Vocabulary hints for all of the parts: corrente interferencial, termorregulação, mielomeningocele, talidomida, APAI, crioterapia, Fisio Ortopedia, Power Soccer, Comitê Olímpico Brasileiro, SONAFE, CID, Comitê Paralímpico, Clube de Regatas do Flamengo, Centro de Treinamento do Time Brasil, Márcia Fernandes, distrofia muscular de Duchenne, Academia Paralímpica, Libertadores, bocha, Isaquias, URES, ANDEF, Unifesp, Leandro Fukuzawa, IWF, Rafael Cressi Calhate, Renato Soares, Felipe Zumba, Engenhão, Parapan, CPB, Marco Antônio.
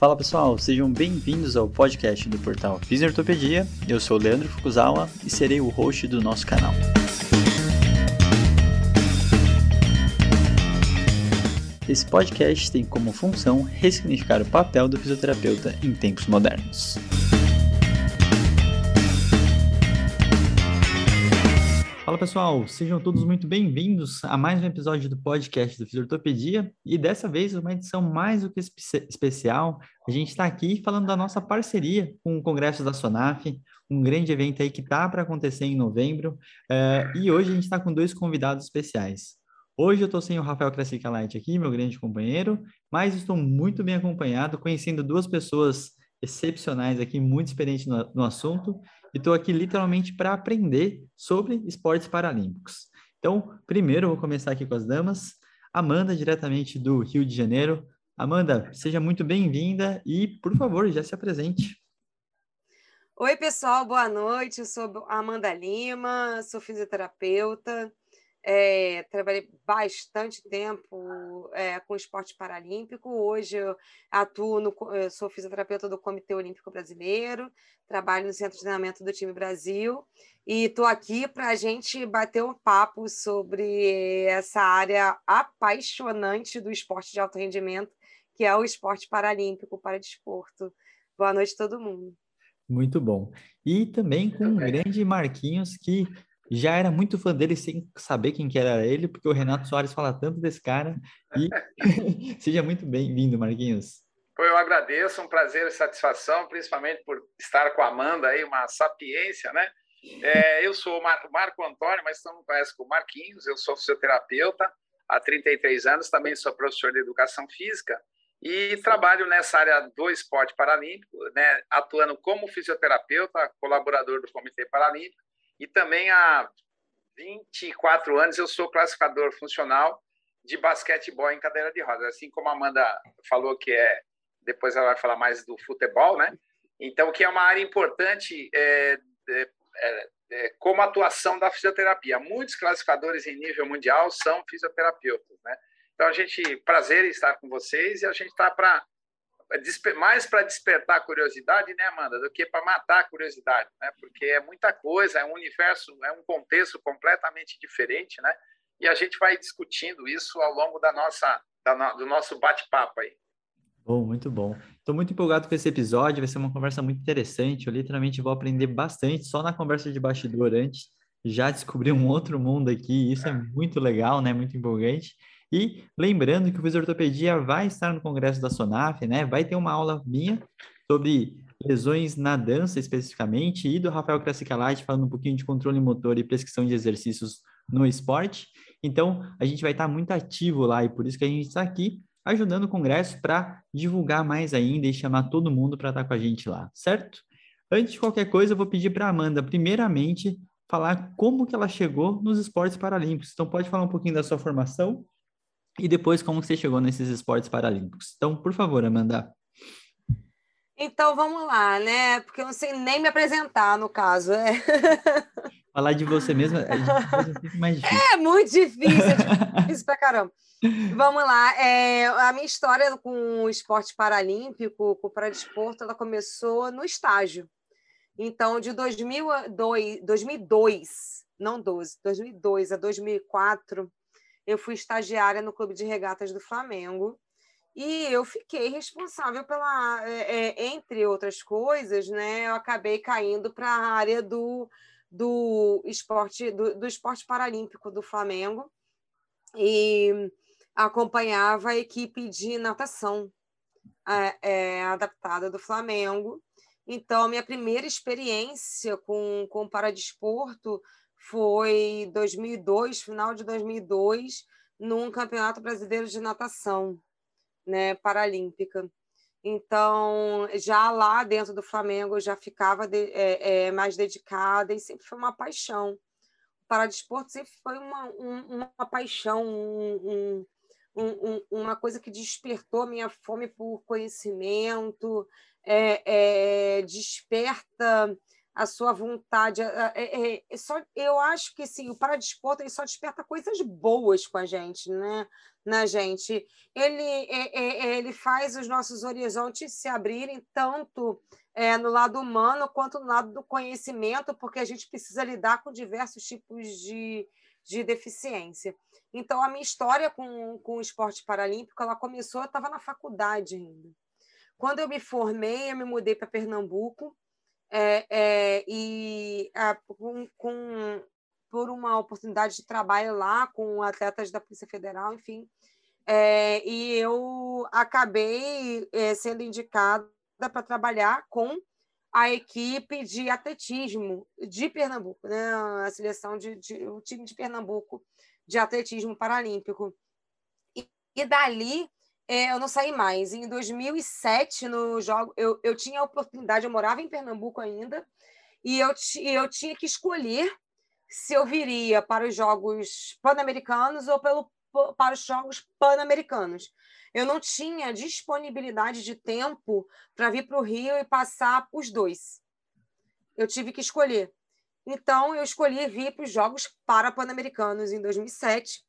Fala pessoal, sejam bem-vindos ao podcast do portal Fisio Ortopedia. Eu sou o Leandro Fukuzawa e serei o host do nosso canal. Esse podcast tem como função ressignificar o papel do fisioterapeuta em tempos modernos. Fala pessoal, sejam todos muito bem-vindos a mais um episódio do podcast do Fisio Ortopedia e dessa vez uma edição mais do que especial. A gente está aqui falando da nossa parceria com o Congresso da SONAFE, um grande evento aí que está para acontecer em novembro e hoje a gente está com dois convidados especiais. Hoje eu estou sem o Rafael Cressi Calhate aqui, meu grande companheiro, mas estou muito bem acompanhado, conhecendo duas pessoas excepcionais aqui, muito experientes no assunto, e estou aqui literalmente para aprender sobre esportes paralímpicos. Então, primeiro eu vou começar aqui com as damas. Amanda, diretamente do Rio de Janeiro. Amanda, seja muito bem-vinda e, por favor, já se apresente. Oi, pessoal, boa noite. Eu sou a Amanda Lima, sou fisioterapeuta. Trabalhei bastante tempo com esporte paralímpico. Hoje eu sou fisioterapeuta do Comitê Olímpico Brasileiro, trabalho no Centro de Treinamento do Time Brasil e estou aqui para a gente bater um papo sobre essa área apaixonante do esporte de alto rendimento, que é o esporte paralímpico, para desporto. Boa noite a todo mundo. Muito bom. E também com o grande Marquinhos, que já era muito fã dele sem saber quem que era ele, porque o Renato Soares fala tanto desse cara. E seja muito bem-vindo, Marquinhos. Eu agradeço, um prazer e satisfação, principalmente por estar com a Amanda aí, uma sapiência, né? Eu sou o Marco Antônio, mas todo mundo conhece como Marquinhos. Eu sou fisioterapeuta há 33 anos, também sou professor de educação física e trabalho nessa área do esporte paralímpico, né? Atuando como fisioterapeuta, colaborador do Comitê Paralímpico. E também há 24 anos eu sou classificador funcional de basquetebol em cadeira de rodas. Assim como a Amanda falou que depois ela vai falar mais do futebol, né? Então, que é uma área importante como atuação da fisioterapia. Muitos classificadores em nível mundial são fisioterapeutas, né? Então, a gente, prazer em estar com vocês e a gente está mais para despertar a curiosidade, né, Amanda, do que para matar a curiosidade, né? Porque é muita coisa, é um universo, é um contexto completamente diferente, né? E a gente vai discutindo isso ao longo do nosso bate-papo aí. Bom, muito bom. Estou muito empolgado com esse episódio, vai ser uma conversa muito interessante. Eu literalmente vou aprender bastante só na conversa de bastidor antes. Já descobri um outro mundo aqui, isso é muito legal, né? Muito empolgante. E lembrando que o Fisio Ortopedia vai estar no Congresso da SONAFE, né? Vai ter uma aula minha sobre lesões na dança especificamente e do Rafael Cressi Calhate falando um pouquinho de controle motor e prescrição de exercícios no esporte. Então, a gente vai estar muito ativo lá e por isso que a gente está aqui ajudando o Congresso para divulgar mais ainda e chamar todo mundo para estar com a gente lá, certo? Antes de qualquer coisa, eu vou pedir para a Amanda, primeiramente, falar como que ela chegou nos esportes paralímpicos. Então, pode falar um pouquinho da sua formação? E depois, como você chegou nesses esportes paralímpicos? Então, por favor, Amanda. Então, vamos lá, né? Porque eu não sei nem me apresentar, no caso. Falar de você mesma é mais difícil. É muito difícil, é difícil pra caramba. Vamos lá. A minha história com o esporte paralímpico, com o paradesporto, ela começou no estágio. Então, de 2002 a 2004... eu fui estagiária no Clube de Regatas do Flamengo e eu fiquei responsável pela, entre outras coisas, né? Eu acabei caindo para a área do esporte paralímpico do Flamengo e acompanhava a equipe de natação adaptada do Flamengo. Então, minha primeira experiência com paradesporto foi 2002, final de 2002, num Campeonato Brasileiro de Natação, né, paralímpica. Então, já lá dentro do Flamengo, eu já ficava mais dedicada e sempre foi uma paixão. O paradesporto sempre foi uma paixão, uma coisa que despertou minha fome por conhecimento, desperta a sua vontade. Eu acho que sim, o paradesporto ele só desperta coisas boas com a gente, né? na gente. Ele faz os nossos horizontes se abrirem tanto no lado humano quanto no lado do conhecimento, porque a gente precisa lidar com diversos tipos de deficiência. Então, a minha história com o esporte paralímpico, ela começou, eu estava na faculdade ainda. Quando eu me formei, eu me mudei para Pernambuco, por uma oportunidade de trabalho lá com atletas da Polícia Federal, enfim, e eu acabei sendo indicada para trabalhar com a equipe de atletismo de Pernambuco, né? A seleção o time de Pernambuco de atletismo paralímpico. E dali eu não saí mais. Em 2007, no jogo, eu tinha a oportunidade, eu morava em Pernambuco ainda, e eu tinha que escolher se eu viria para os Jogos Pan-Americanos ou para os Jogos Pan-Americanos. Eu não tinha disponibilidade de tempo para vir para o Rio e passar os dois. Eu tive que escolher. Então, eu escolhi vir para os Jogos Pan-Americanos em 2007.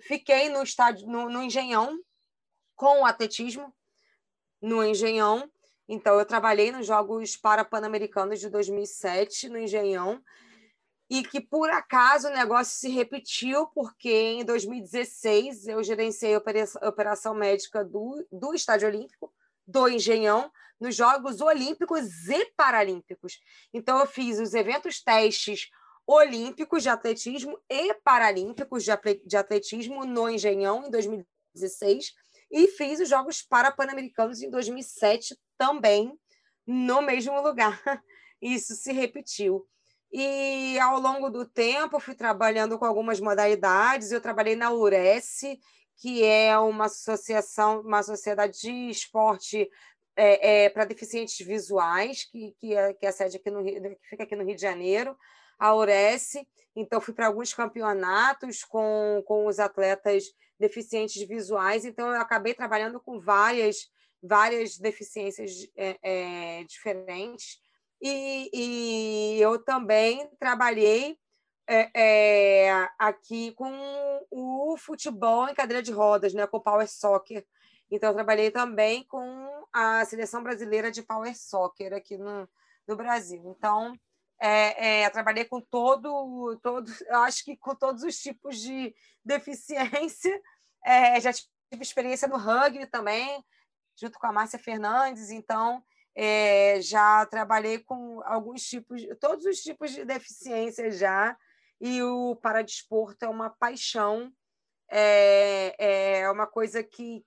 Fiquei no estádio, no Engenhão, com o atletismo, no Engenhão. Então, eu trabalhei nos Jogos Pan-Americanos de 2007, no Engenhão. E que, por acaso, o negócio se repetiu, porque em 2016 eu gerenciei a operação médica do Estádio Olímpico, do Engenhão, nos Jogos Olímpicos e Paralímpicos. Então, eu fiz os eventos testes olímpicos de atletismo e paralímpicos de atletismo no Engenhão, em 2016, e fiz os Jogos Pan-Americanos em 2007 também, no mesmo lugar. Isso se repetiu. E, ao longo do tempo, eu fui trabalhando com algumas modalidades. Eu trabalhei na URES, que é uma associação, uma sociedade de esporte para deficientes visuais, que é a sede que fica aqui no Rio de Janeiro, a URES. Então, fui para alguns campeonatos com os atletas deficientes visuais. Então, eu acabei trabalhando com várias deficiências diferentes. E eu também trabalhei aqui com o futebol em cadeira de rodas, né, com o Power Soccer. Então, eu trabalhei também com a Seleção Brasileira de Power Soccer aqui no Brasil. Então, eu trabalhei com acho que com todos os tipos de deficiência. Já tive experiência no rugby também, junto com a Márcia Fernandes. Então, já trabalhei com todos os tipos de deficiência já, e o paradesporto é uma paixão, é uma coisa que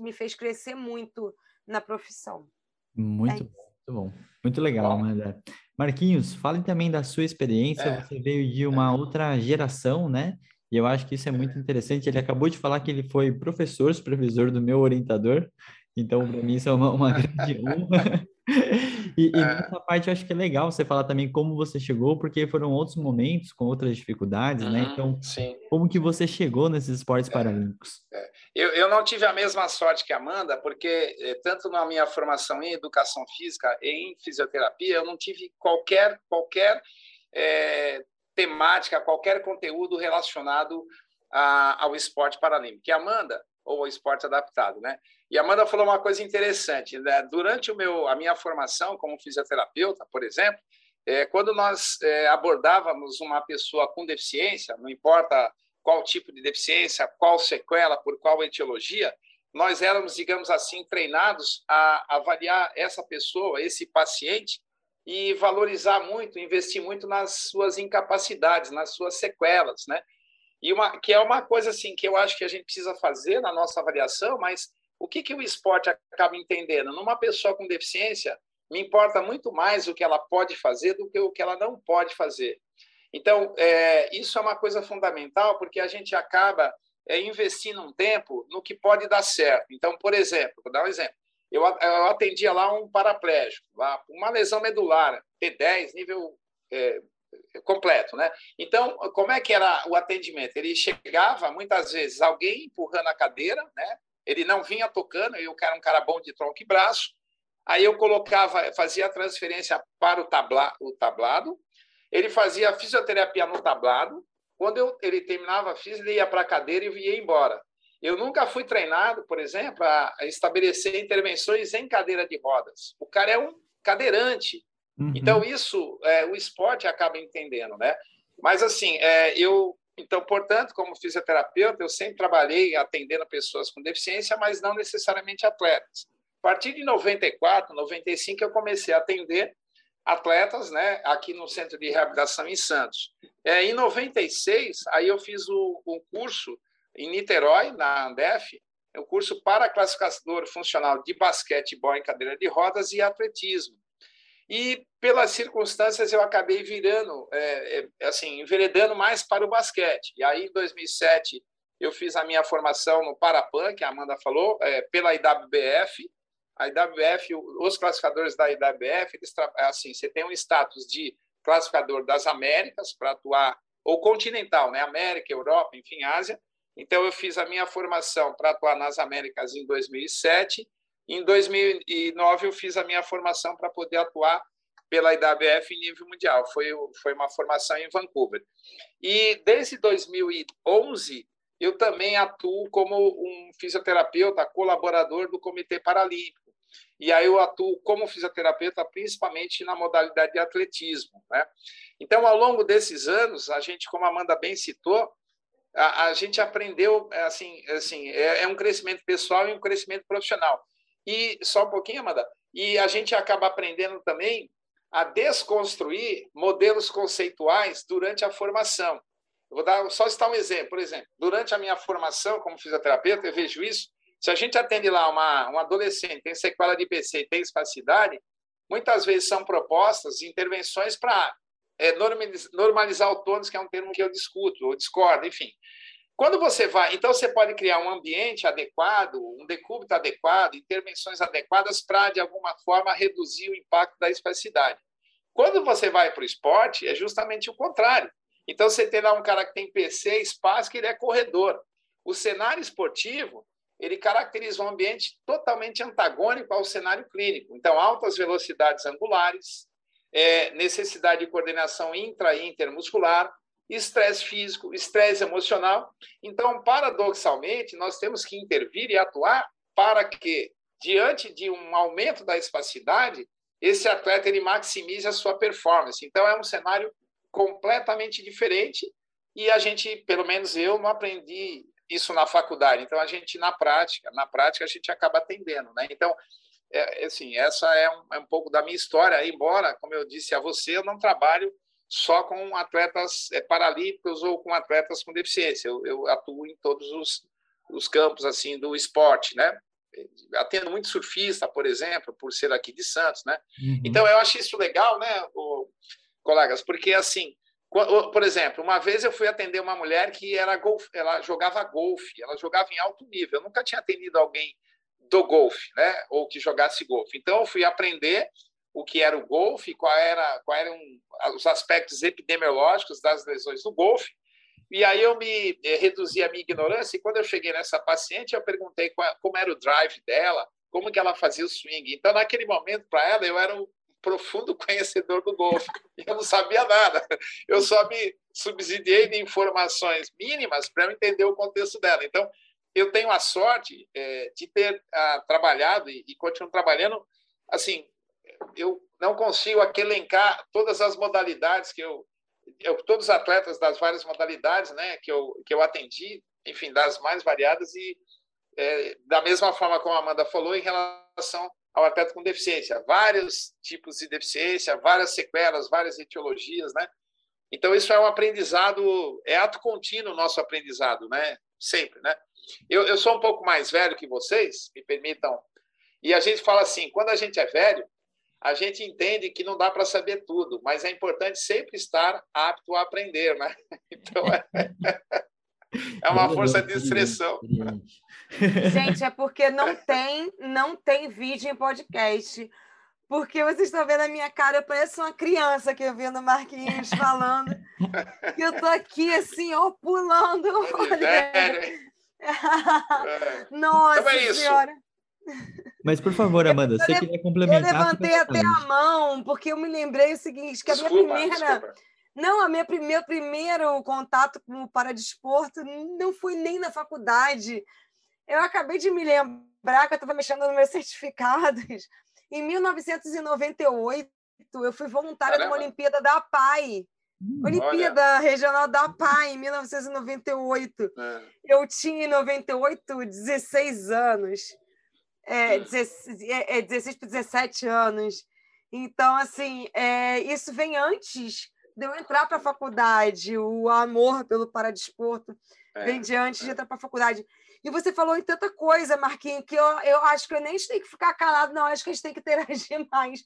me fez crescer muito na profissão. Muito bom, muito legal, Amanda. Marquinhos, fale também da sua experiência, você veio de uma outra geração, né? E eu acho que isso é muito interessante. Ele acabou de falar que ele foi supervisor do meu orientador. Então, para mim, isso é uma grande honra. E nessa parte, eu acho que é legal você falar também como você chegou, porque foram outros momentos com outras dificuldades, né? Então, sim. Como que você chegou nesses esportes paralímpicos? Eu não tive a mesma sorte que a Amanda, porque tanto na minha formação em educação física e em fisioterapia, eu não tive qualquer temática, qualquer conteúdo relacionado ao esporte paralímpico. Que a Amanda... ou ao esporte adaptado, né? E a Amanda falou uma coisa interessante, né? Durante a minha formação como fisioterapeuta, por exemplo, quando nós abordávamos uma pessoa com deficiência, não importa qual tipo de deficiência, qual sequela, por qual etiologia, nós éramos, digamos assim, treinados a avaliar essa pessoa, esse paciente, e valorizar muito, investir muito nas suas incapacidades, nas suas sequelas, né? Que é uma coisa assim, que eu acho que a gente precisa fazer na nossa avaliação, mas o que o esporte acaba entendendo? Numa pessoa com deficiência, me importa muito mais o que ela pode fazer do que o que ela não pode fazer. Então, isso é uma coisa fundamental, porque a gente acaba investindo um tempo no que pode dar certo. Então, por exemplo, vou dar um exemplo. Eu atendia lá um paraplégico, uma lesão medular, T10, nível... completo, né? Então, como é que era o atendimento? Ele chegava, muitas vezes, alguém empurrando a cadeira, né? Ele não vinha tocando, eu era um cara bom de tronco e braço, aí eu colocava, fazia a transferência para o tablado, ele fazia a fisioterapia no tablado, Quando ele terminava a física, ele ia para a cadeira e ia embora. Eu nunca fui treinado, por exemplo, a estabelecer intervenções em cadeira de rodas. O cara é um cadeirante. Uhum. Então, isso o esporte acaba entendendo, né? Mas, assim, então, portanto, como fisioterapeuta, eu sempre trabalhei atendendo pessoas com deficiência, mas não necessariamente atletas. A partir de 94, 95, eu comecei a atender atletas, né, aqui no Centro de Reabilitação em Santos. Em 96, aí eu fiz um curso em Niterói, na ANDEF, é o curso para classificador funcional de basquetebol em cadeira de rodas e atletismo. E, pelas circunstâncias, eu acabei virando, enveredando mais para o basquete. E aí, em 2007, eu fiz a minha formação no Parapan, que a Amanda falou, pela IWBF. A IWF, os classificadores da IWF, eles, você tem um status de classificador das Américas para atuar, ou continental, né? América, Europa, enfim, Ásia. Então, eu fiz a minha formação para atuar nas Américas em 2007. Em 2009, eu fiz a minha formação para poder atuar pela IWF em nível mundial. Foi uma formação em Vancouver. E desde 2011, eu também atuo como um fisioterapeuta colaborador do Comitê Paralímpico. E aí eu atuo como fisioterapeuta principalmente na modalidade de atletismo, né? Então, ao longo desses anos, a gente, como a Amanda bem citou, a gente aprendeu, é um crescimento pessoal e um crescimento profissional. E só um pouquinho, Amanda, e a gente acaba aprendendo também a desconstruir modelos conceituais durante a formação. Eu vou citar um exemplo. Por exemplo, durante a minha formação como fisioterapeuta, eu vejo isso. Se a gente atende lá um adolescente, tem sequela de PC e tem espacidade, muitas vezes são propostas intervenções para normalizar o tônus, que é um termo que eu discuto, ou discordo, enfim. Quando você vai... Então, você pode criar um ambiente adequado, um decúbito adequado, intervenções adequadas para, de alguma forma, reduzir o impacto da espasticidade. Quando você vai para o esporte, é justamente o contrário. Então, você tem lá um cara que tem PC, espaço, que ele é corredor. O cenário esportivo, ele caracteriza um ambiente totalmente antagônico ao cenário clínico. Então, altas velocidades angulares, necessidade de coordenação intra e intermuscular, estresse físico, estresse emocional. Então, paradoxalmente, nós temos que intervir e atuar para que, diante de um aumento da espacidade, esse atleta ele maximize a sua performance. Então, é um cenário completamente diferente e a gente, pelo menos eu, não aprendi isso na faculdade. Então, a gente, na prática a gente acaba atendendo, né? Então, essa é um pouco da minha história, embora, como eu disse a você, eu não trabalho só com atletas paralímpicos ou com atletas com deficiência. Eu atuo em todos os campos assim, do esporte, né? Atendo muito surfista, por exemplo, por ser aqui de Santos, né? Uhum. Então, eu acho isso legal, né, colegas? Porque, assim, por exemplo, uma vez eu fui atender uma mulher que ela jogava golfe, ela jogava em alto nível. Eu nunca tinha atendido alguém do golfe, né? Ou que jogasse golfe. Então, eu fui aprender o que era o golfe, quais eram os aspectos epidemiológicos das lesões do golfe. E aí eu me reduzi a minha ignorância e, quando eu cheguei nessa paciente, eu perguntei como era o drive dela, como que ela fazia o swing. Então, naquele momento, para ela, eu era um profundo conhecedor do golfe. Eu não sabia nada. Eu só me subsidiei de informações mínimas para eu entender o contexto dela. Então, eu tenho a sorte de ter trabalhado e continuo trabalhando. Assim, eu não consigo aqui elencar todas as modalidades que todos os atletas das várias modalidades, né, que eu atendi, enfim, das mais variadas, e da mesma forma como a Amanda falou, em relação ao atleta com deficiência. Vários tipos de deficiência, várias sequelas, várias etiologias, né? Então, isso é um aprendizado, é ato contínuo o nosso aprendizado, né? Sempre, né? Eu sou um pouco mais velho que vocês, me permitam. E a gente fala assim, quando a gente é velho, a gente entende que não dá para saber tudo, mas é importante sempre estar apto a aprender, né? Então, é uma força de expressão. Gente, é porque não tem vídeo em podcast. Porque vocês estão vendo a minha cara, eu pareço uma criança aqui ouvindo o Marquinhos falando. E eu tô aqui assim, ó, pulando. Nossa então senhora. Mas, por favor, Amanda, você queria complementar? Eu levantei até a mão, porque eu me lembrei o seguinte, que a minha primeira Não, meu primeiro contato com o paradesporto não foi nem na faculdade. Eu acabei de me lembrar que eu estava mexendo nos meus certificados. Em 1998, eu fui voluntária numa Olimpíada da APAI. Olimpíada Regional da APAI, em 1998. É. Eu tinha, em 98, 16 anos. 16 para 17 anos. Então, assim, isso vem antes de eu entrar para a faculdade. O amor pelo paradesporto vem de antes de entrar para a faculdade. E você falou em tanta coisa, Marquinhos, que eu acho que eu nem tenho que ficar calado, não. Eu acho que a gente tem que interagir mais.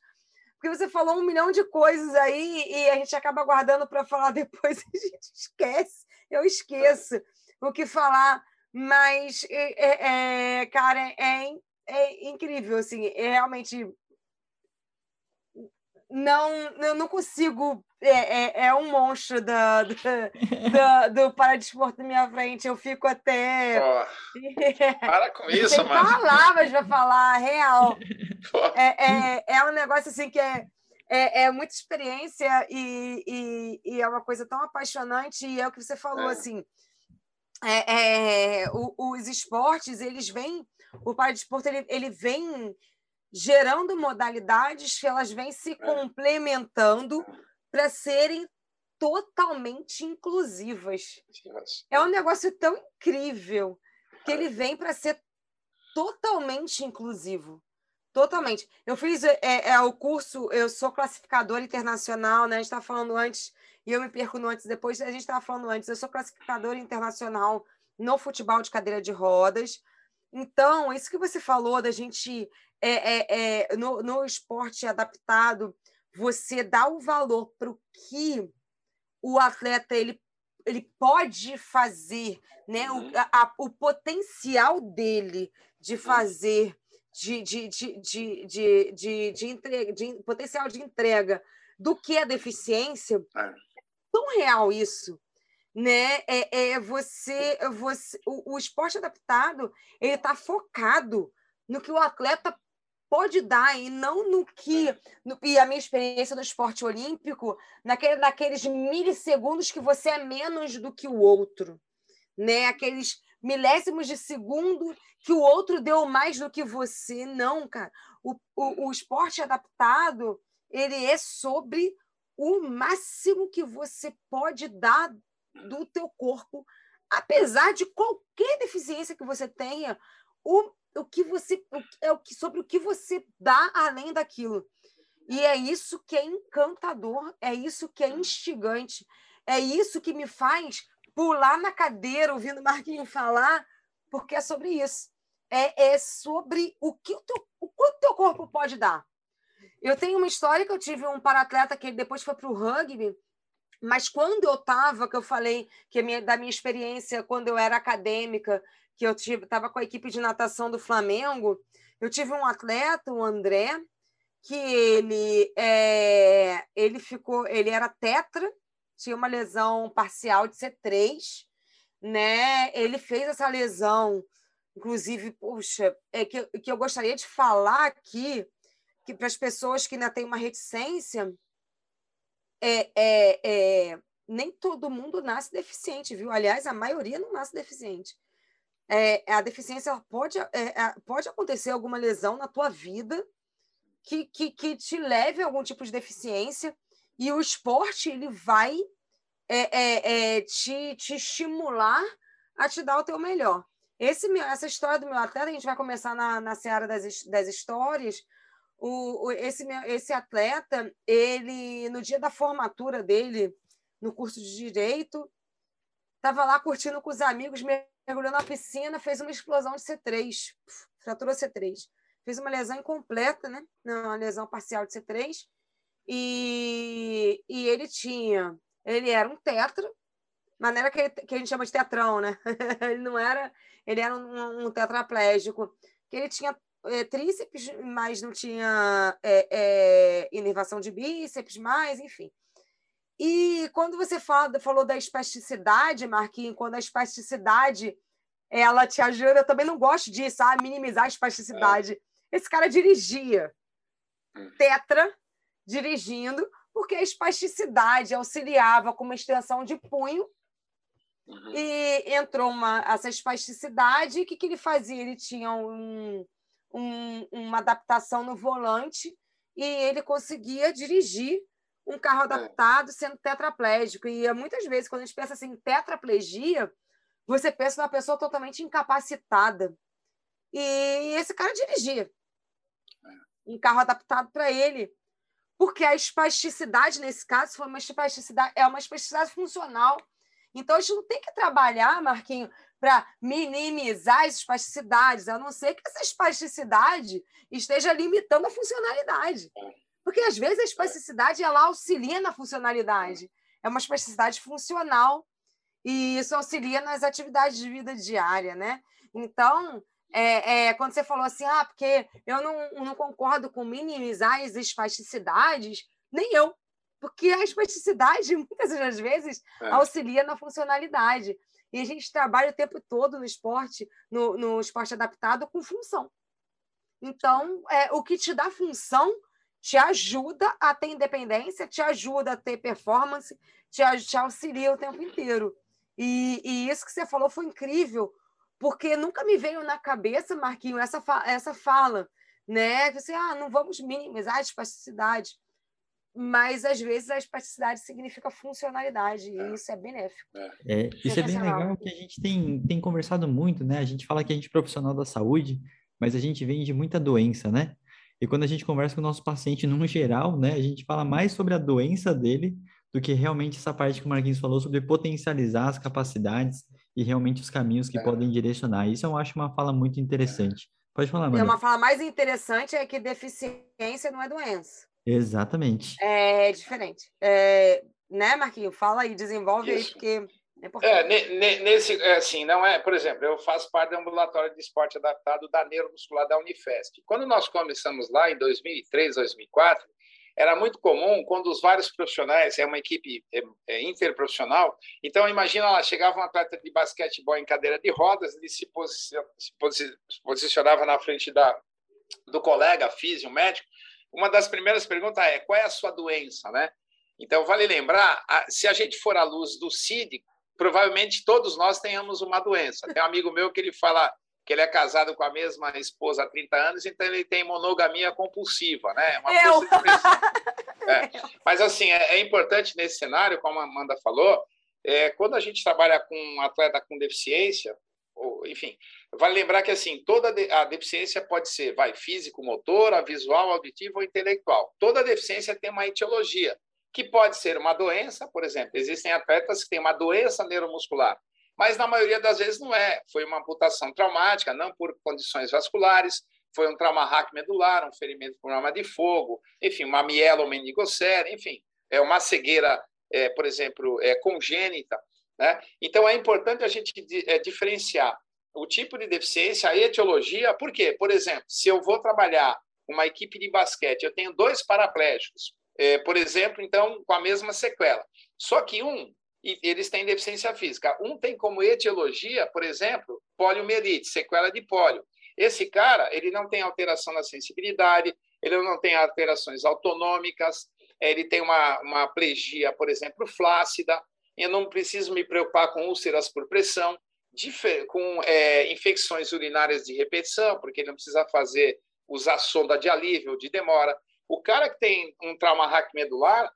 Porque você falou 1 milhão de coisas aí e a gente acaba guardando para falar depois, a gente esquece. Eu esqueço o que falar. Mas, cara, é incrível. Assim, realmente... Não, eu não consigo... É um monstro do paradesporto na minha frente. Eu fico até... para com isso, tem palavras para falar, real. É um negócio assim que é muita experiência e é uma coisa tão apaixonante. E é o que você falou, assim... os esportes, eles vêm... O paradesporto, ele vem... gerando modalidades que elas vêm se complementando para serem totalmente inclusivas. É um negócio tão incrível que ele vem para ser totalmente inclusivo. Totalmente. Eu fiz o curso, eu sou classificadora internacional, né? A gente estava falando antes, e eu me perco no antes e depois, a gente estava falando antes, eu sou classificadora internacional no futebol de cadeira de rodas. Então, isso que você falou da gente... no esporte adaptado, você dá o valor para o que o atleta ele pode fazer, né? O potencial dele de fazer, de potencial de entrega do que a deficiência. É tão real isso, né? O esporte adaptado, ele está focado no que o atleta pode dar e não no que... E a minha experiência no esporte olímpico, naqueles milissegundos que você é menos do que o outro, né? Aqueles milésimos de segundo que o outro deu mais do que você. Não, cara. O esporte adaptado, ele é sobre o máximo que você pode dar do teu corpo, apesar de qualquer deficiência que você tenha, o que você sobre o que você dá além daquilo. E é isso que é encantador, é isso que é instigante, é isso que me faz pular na cadeira ouvindo o Marquinhos falar, porque é sobre isso. É sobre o quanto o teu corpo pode dar. Eu tenho uma história que eu tive um paratleta que depois foi para o rugby, mas quando eu estava, que eu falei que da minha experiência quando eu era acadêmica, que eu estava com a equipe de natação do Flamengo, eu tive um atleta, o André, que ele era tetra, tinha uma lesão parcial de C3, né? Ele fez essa lesão, inclusive, poxa, que eu gostaria de falar aqui, que para as pessoas que ainda têm uma reticência, nem todo mundo nasce deficiente, viu? Aliás, a maioria não nasce deficiente. A deficiência pode acontecer alguma lesão na tua vida que te leve a algum tipo de deficiência, e o esporte ele vai te estimular a te dar o teu melhor. Essa história do meu atleta, a gente vai começar na seara das histórias. Esse atleta, ele no dia da formatura dele, no curso de Direito, estava lá curtindo com os amigos, mergulhou na piscina, fez uma explosão de C3, fraturou C3. Fez uma lesão incompleta, né? Uma lesão parcial de C3. E ele era um tetra, maneira que a gente chama de tetrão, né? Ele era um tetraplégico, que ele tinha tríceps, mas não tinha inervação de bíceps, mas, enfim. E quando você falou da espasticidade, Marquinhos, quando a espasticidade ela te ajuda, eu também não gosto disso, a minimizar a espasticidade. Esse cara dirigia. Tetra, dirigindo, porque a espasticidade auxiliava com uma extensão de punho. Uhum. E entrou essa espasticidade, e o que ele fazia? Ele tinha uma adaptação no volante e ele conseguia dirigir um carro adaptado sendo tetraplégico. E muitas vezes, quando a gente pensa assim, em tetraplegia, você pensa numa pessoa totalmente incapacitada. E esse cara dirigia um carro adaptado para ele, porque a espasticidade, nesse caso, foi uma espasticidade funcional. Então, a gente não tem que trabalhar, Marquinho, para minimizar as espasticidades, a não ser que essa espasticidade esteja limitando a funcionalidade. Porque, às vezes, a espasticidade ela auxilia na funcionalidade. É uma espasticidade funcional e isso auxilia nas atividades de vida diária, né? Então, quando você falou assim, porque eu não concordo com minimizar as espasticidades, nem eu. Porque a espasticidade, muitas das vezes, auxilia na funcionalidade. E a gente trabalha o tempo todo no esporte, no esporte adaptado, com função. Então, o que te dá função te ajuda a ter independência, te ajuda a ter performance, te auxilia o tempo inteiro. E isso que você falou foi incrível, porque nunca me veio na cabeça, Marquinho, essa fala, né? Você, não vamos minimizar a espasticidade. Mas, às vezes, a espasticidade significa funcionalidade, e isso é benéfico. Isso é bem legal, que a gente tem conversado muito, né? A gente fala que a gente é profissional da saúde, mas a gente vem de muita doença, né? E quando a gente conversa com o nosso paciente, no geral, né? A gente fala mais sobre a doença dele do que realmente essa parte que o Marquinhos falou sobre potencializar as capacidades e realmente os caminhos que podem direcionar. Isso eu acho uma fala muito interessante. Pode falar, Maria. Uma fala mais interessante é que deficiência não é doença. Exatamente. É diferente. Né, Marquinho? Fala aí, desenvolve isso. Aí, porque é importante. Não é, por exemplo, eu faço parte do ambulatório de esporte adaptado da Neuromuscular da Unifesp. Quando nós começamos lá, em 2003, 2004, era muito comum quando os vários profissionais, é uma equipe interprofissional, então imagina lá, chegava um atleta de basquetebol em cadeira de rodas, ele se posicionava na frente do colega físico, médico. Uma das primeiras perguntas é: qual é a sua doença, né? Então, vale lembrar, se a gente for à luz do CID, provavelmente todos nós tenhamos uma doença. Tem um amigo meu que ele fala que ele é casado com a mesma esposa há 30 anos, então ele tem monogamia compulsiva, né? Mas, assim, é importante nesse cenário, como a Amanda falou, quando a gente trabalha com um atleta com deficiência, enfim, vale lembrar que assim, toda a deficiência pode ser físico, motora, visual, auditiva ou intelectual. Toda deficiência tem uma etiologia, que pode ser uma doença, por exemplo. Existem atletas que têm uma doença neuromuscular, mas na maioria das vezes não é. Foi uma amputação traumática, não por condições vasculares, foi um trauma raquimedular, um ferimento por arma de fogo, enfim, uma mielomeningocele, enfim, é uma cegueira, por exemplo, congênita. Né? Então, é importante a gente diferenciar o tipo de deficiência, a etiologia. Por quê? Por exemplo, se eu vou trabalhar uma equipe de basquete, eu tenho 2 paraplégicos, por exemplo, então, com a mesma sequela. Só que eles têm deficiência física. Um tem como etiologia, por exemplo, poliomielite, sequela de pólio. Esse cara, ele não tem alteração na sensibilidade, ele não tem alterações autonômicas, ele tem uma plegia, por exemplo, flácida. Eu não preciso me preocupar com úlceras por pressão, com infecções urinárias de repetição, porque ele não precisa usar sonda de alívio, de demora. O cara que tem um trauma raquimedular,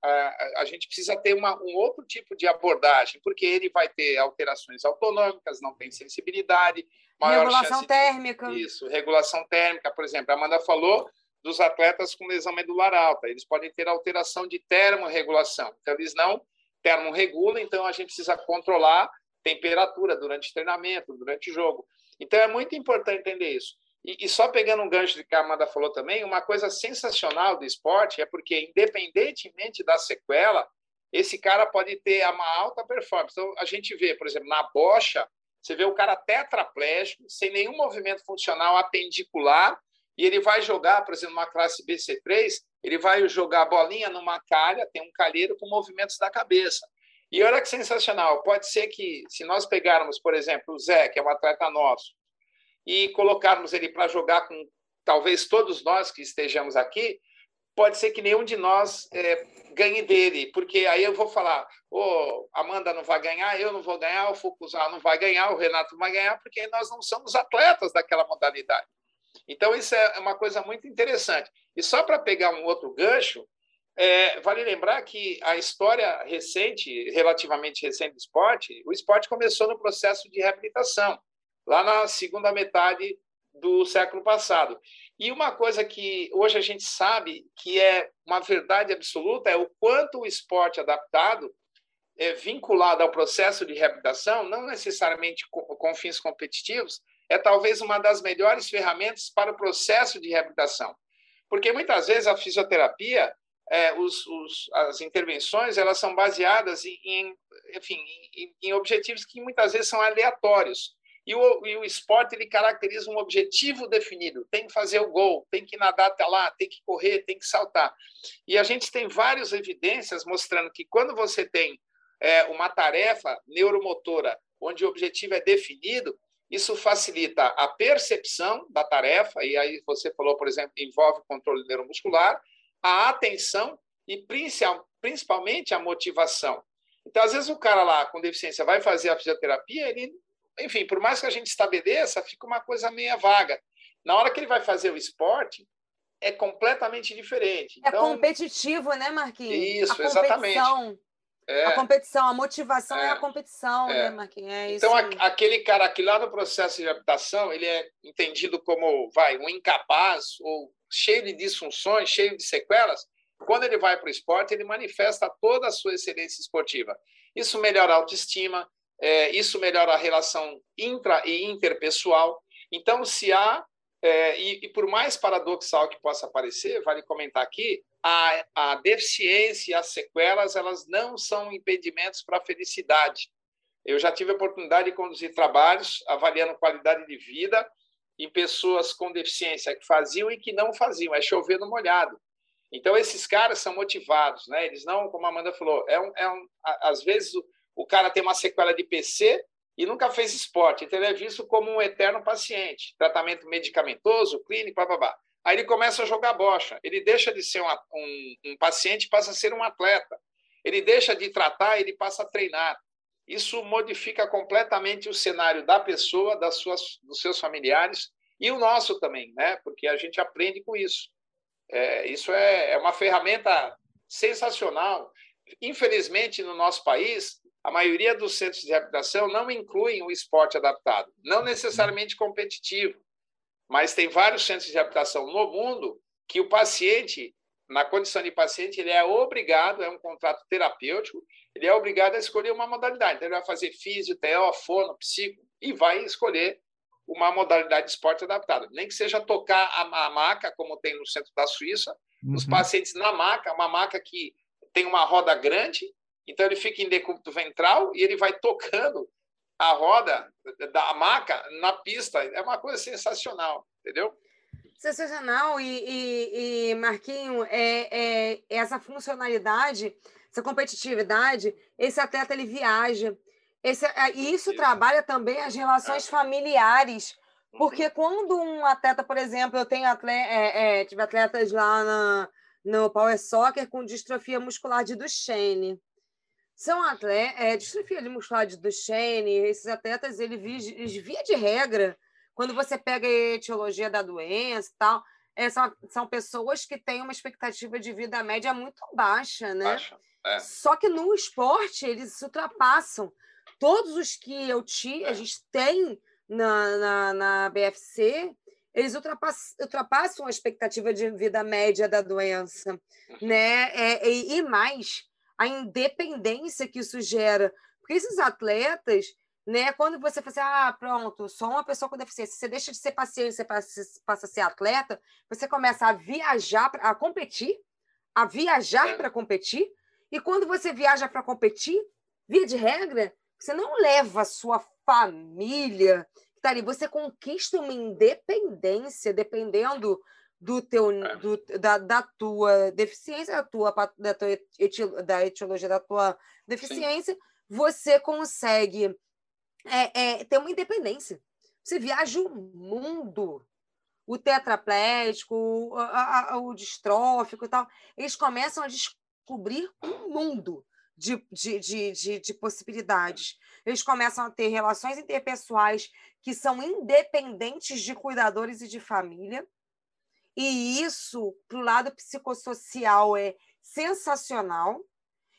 a gente precisa ter um outro tipo de abordagem, porque ele vai ter alterações autonômicas, não tem sensibilidade, maior regulação térmica. Isso, regulação térmica. Por exemplo, a Amanda falou dos atletas com lesão medular alta. Eles podem ter alteração de termorregulação. Então, eles não termorregula, então a gente precisa controlar temperatura durante treinamento, durante jogo. Então é muito importante entender isso. E só pegando um gancho de que a Amanda falou também, uma coisa sensacional do esporte é porque, independentemente da sequela, esse cara pode ter uma alta performance. Então a gente vê, por exemplo, na bocha, você vê o cara tetraplégico, sem nenhum movimento funcional apendicular, e ele vai jogar, por exemplo, uma classe BC3, ele vai jogar a bolinha numa calha, tem um calheiro com movimentos da cabeça. E olha que sensacional, pode ser que se nós pegarmos, por exemplo, o Zé, que é um atleta nosso, e colocarmos ele para jogar com talvez todos nós que estejamos aqui, pode ser que nenhum de nós ganhe dele, porque aí eu vou falar, Amanda não vai ganhar, eu não vou ganhar, o Fukuzawa não vai ganhar, o Renato não vai ganhar, porque nós não somos atletas daquela modalidade. Então, isso é uma coisa muito interessante. E só para pegar um outro gancho, vale lembrar que a história recente, relativamente recente do esporte, o esporte começou no processo de reabilitação, lá na segunda metade do século passado. E uma coisa que hoje a gente sabe que é uma verdade absoluta é o quanto o esporte adaptado é vinculado ao processo de reabilitação, não necessariamente com fins competitivos, é talvez uma das melhores ferramentas para o processo de reabilitação. Porque muitas vezes a fisioterapia, as intervenções, elas são baseadas em objetivos que muitas vezes são aleatórios. E o esporte, ele caracteriza um objetivo definido. Tem que fazer o gol, tem que nadar até lá, tem que correr, tem que saltar. E a gente tem várias evidências mostrando que quando você tem uma tarefa neuromotora onde o objetivo é definido, isso facilita a percepção da tarefa, e aí você falou, por exemplo, envolve o controle neuromuscular, a atenção e principalmente a motivação. Então, às vezes, o cara lá com deficiência vai fazer a fisioterapia, ele... Enfim, por mais que a gente estabeleça, fica uma coisa meia vaga. Na hora que ele vai fazer o esporte, é completamente diferente. Então, competitivo, né, Marquinhos? Isso, exatamente. A competição, a motivação é a competição, né, Marquinhos? Então, aquele cara que lá no processo de adaptação, ele é entendido como um incapaz ou cheio de disfunções, cheio de sequelas. Quando ele vai para o esporte, ele manifesta toda a sua excelência esportiva. Isso melhora a autoestima, isso melhora a relação intra e interpessoal. Então, se há, por mais paradoxal que possa parecer, vale comentar aqui, a deficiência e as sequelas, elas não são impedimentos para a felicidade. Eu já tive a oportunidade de conduzir trabalhos avaliando qualidade de vida em pessoas com deficiência que faziam e que não faziam, chover no molhado. Então, esses caras são motivados, né? Eles não, como a Amanda falou, às vezes... O cara tem uma sequela de PC e nunca fez esporte. Então, ele é visto como um eterno paciente. Tratamento medicamentoso, clínico, bababá. Aí ele começa a jogar bocha. Ele deixa de ser um paciente e passa a ser um atleta. Ele deixa de tratar, ele passa a treinar. Isso modifica completamente o cenário da pessoa, dos seus familiares e o nosso também, né? Porque a gente aprende com isso. Isso é uma ferramenta sensacional. Infelizmente, no nosso país... A maioria dos centros de reabilitação não incluem o esporte adaptado, não necessariamente competitivo, mas tem vários centros de reabilitação no mundo que o paciente, na condição de paciente, ele é obrigado, é um contrato terapêutico, ele é obrigado a escolher uma modalidade. Então, ele vai fazer físio, TO, fono, psico e vai escolher uma modalidade de esporte adaptado. Nem que seja tocar a maca, como tem no centro da Suíça, os pacientes na maca, uma maca que tem uma roda grande. Então, ele fica em decúbito ventral e ele vai tocando a roda da maca na pista. É uma coisa sensacional, entendeu? Sensacional. E Marquinho, essa funcionalidade, essa competitividade, esse atleta ele viaja. E isso trabalha também as relações familiares. Porque quando um atleta, por exemplo, eu tenho tive atletas lá no Power Soccer com distrofia muscular de Duchenne. São atletas, distrofia de muscular de Duchenne, esses atletas, eles via de regra, quando você pega a etiologia da doença e tal, são pessoas que têm uma expectativa de vida média muito baixa, né? Só que no esporte eles se ultrapassam. Todos os que a gente tem na BFC, eles ultrapassam a expectativa de vida média da doença, né? E mais... a independência que isso gera. Porque esses atletas, né, quando você fala assim, pronto, sou uma pessoa com deficiência, você deixa de ser paciente, você passa a ser atleta, você começa a viajar, a competir, a viajar para competir, e quando você viaja para competir, via de regra, você não leva a sua família, tá ali, você conquista uma independência, dependendo... da tua deficiência, da etiologia da tua deficiência, você consegue ter uma independência. Você viaja o mundo. o tetraplégico, o distrófico e tal, eles começam a descobrir um mundo de possibilidades. Eles começam a ter relações interpessoais que são independentes de cuidadores e de família, e isso, para o lado psicossocial, é sensacional.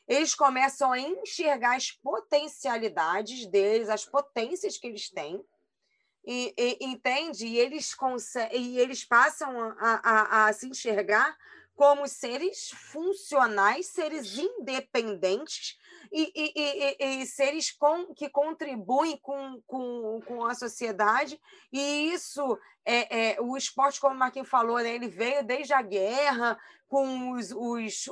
Eles começam a enxergar as potencialidades deles, as potências que eles têm, entende? E eles passam a se enxergar como seres funcionais, seres independentes e seres que contribuem com a sociedade. E isso, o esporte, como o Marquinhos falou, né, ele veio desde a guerra, com os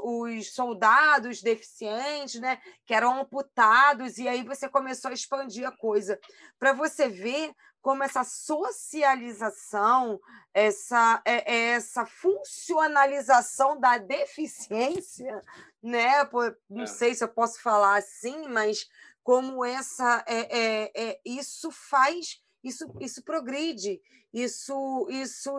soldados deficientes, né, que eram amputados, e aí você começou a expandir a coisa. Para você ver como essa socialização, essa funcionalização da deficiência, né? Não sei se eu posso falar assim, mas como isso faz, isso progride, isso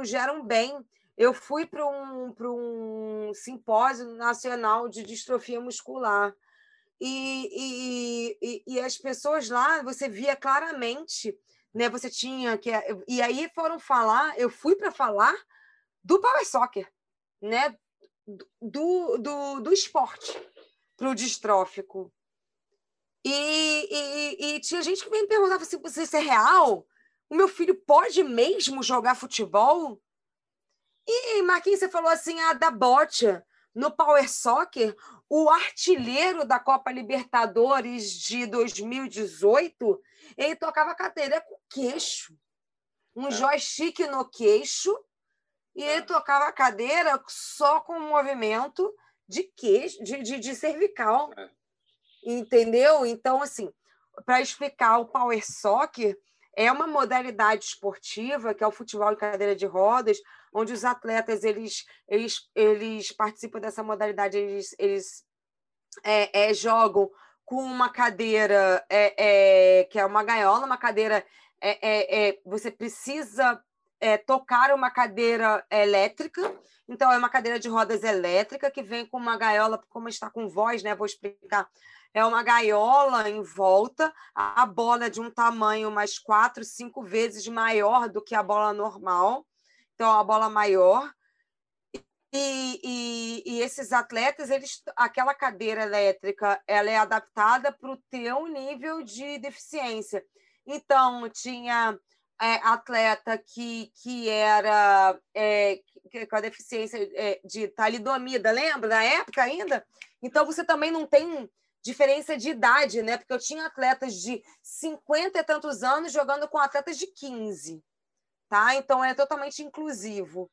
gera um bem. Eu fui para um simpósio nacional de distrofia muscular e as pessoas lá, você via claramente, né, você tinha que... E aí eu fui para falar do power soccer, né, do esporte para o distrófico. E tinha gente que me perguntava se isso é real, o meu filho pode mesmo jogar futebol? E, Marquinhos, você falou assim, da bocha. No power soccer, o artilheiro da Copa Libertadores de 2018, ele tocava a cadeira com o queixo, um joystick no queixo, e ele tocava a cadeira só com um movimento de queixo, de cervical, entendeu? Então, assim, para explicar, o power soccer é uma modalidade esportiva, que é o futebol em cadeira de rodas, onde os atletas eles participam dessa modalidade, eles jogam com uma cadeira que é uma gaiola, uma cadeira você precisa tocar uma cadeira elétrica, então é uma cadeira de rodas elétrica que vem com uma gaiola, como está com voz, né? Vou explicar. É uma gaiola em volta, a bola é de um tamanho mais 4, 5 vezes maior do que a bola normal, então a bola maior, e esses atletas, aquela cadeira elétrica, ela é adaptada para o teu nível de deficiência. Então, tinha atleta que era com a deficiência de talidomida, lembra? Na época ainda? Então, você também não tem diferença de idade, né? Porque eu tinha atletas de 50 e tantos anos jogando com atletas de 15, tá? Então, é totalmente inclusivo.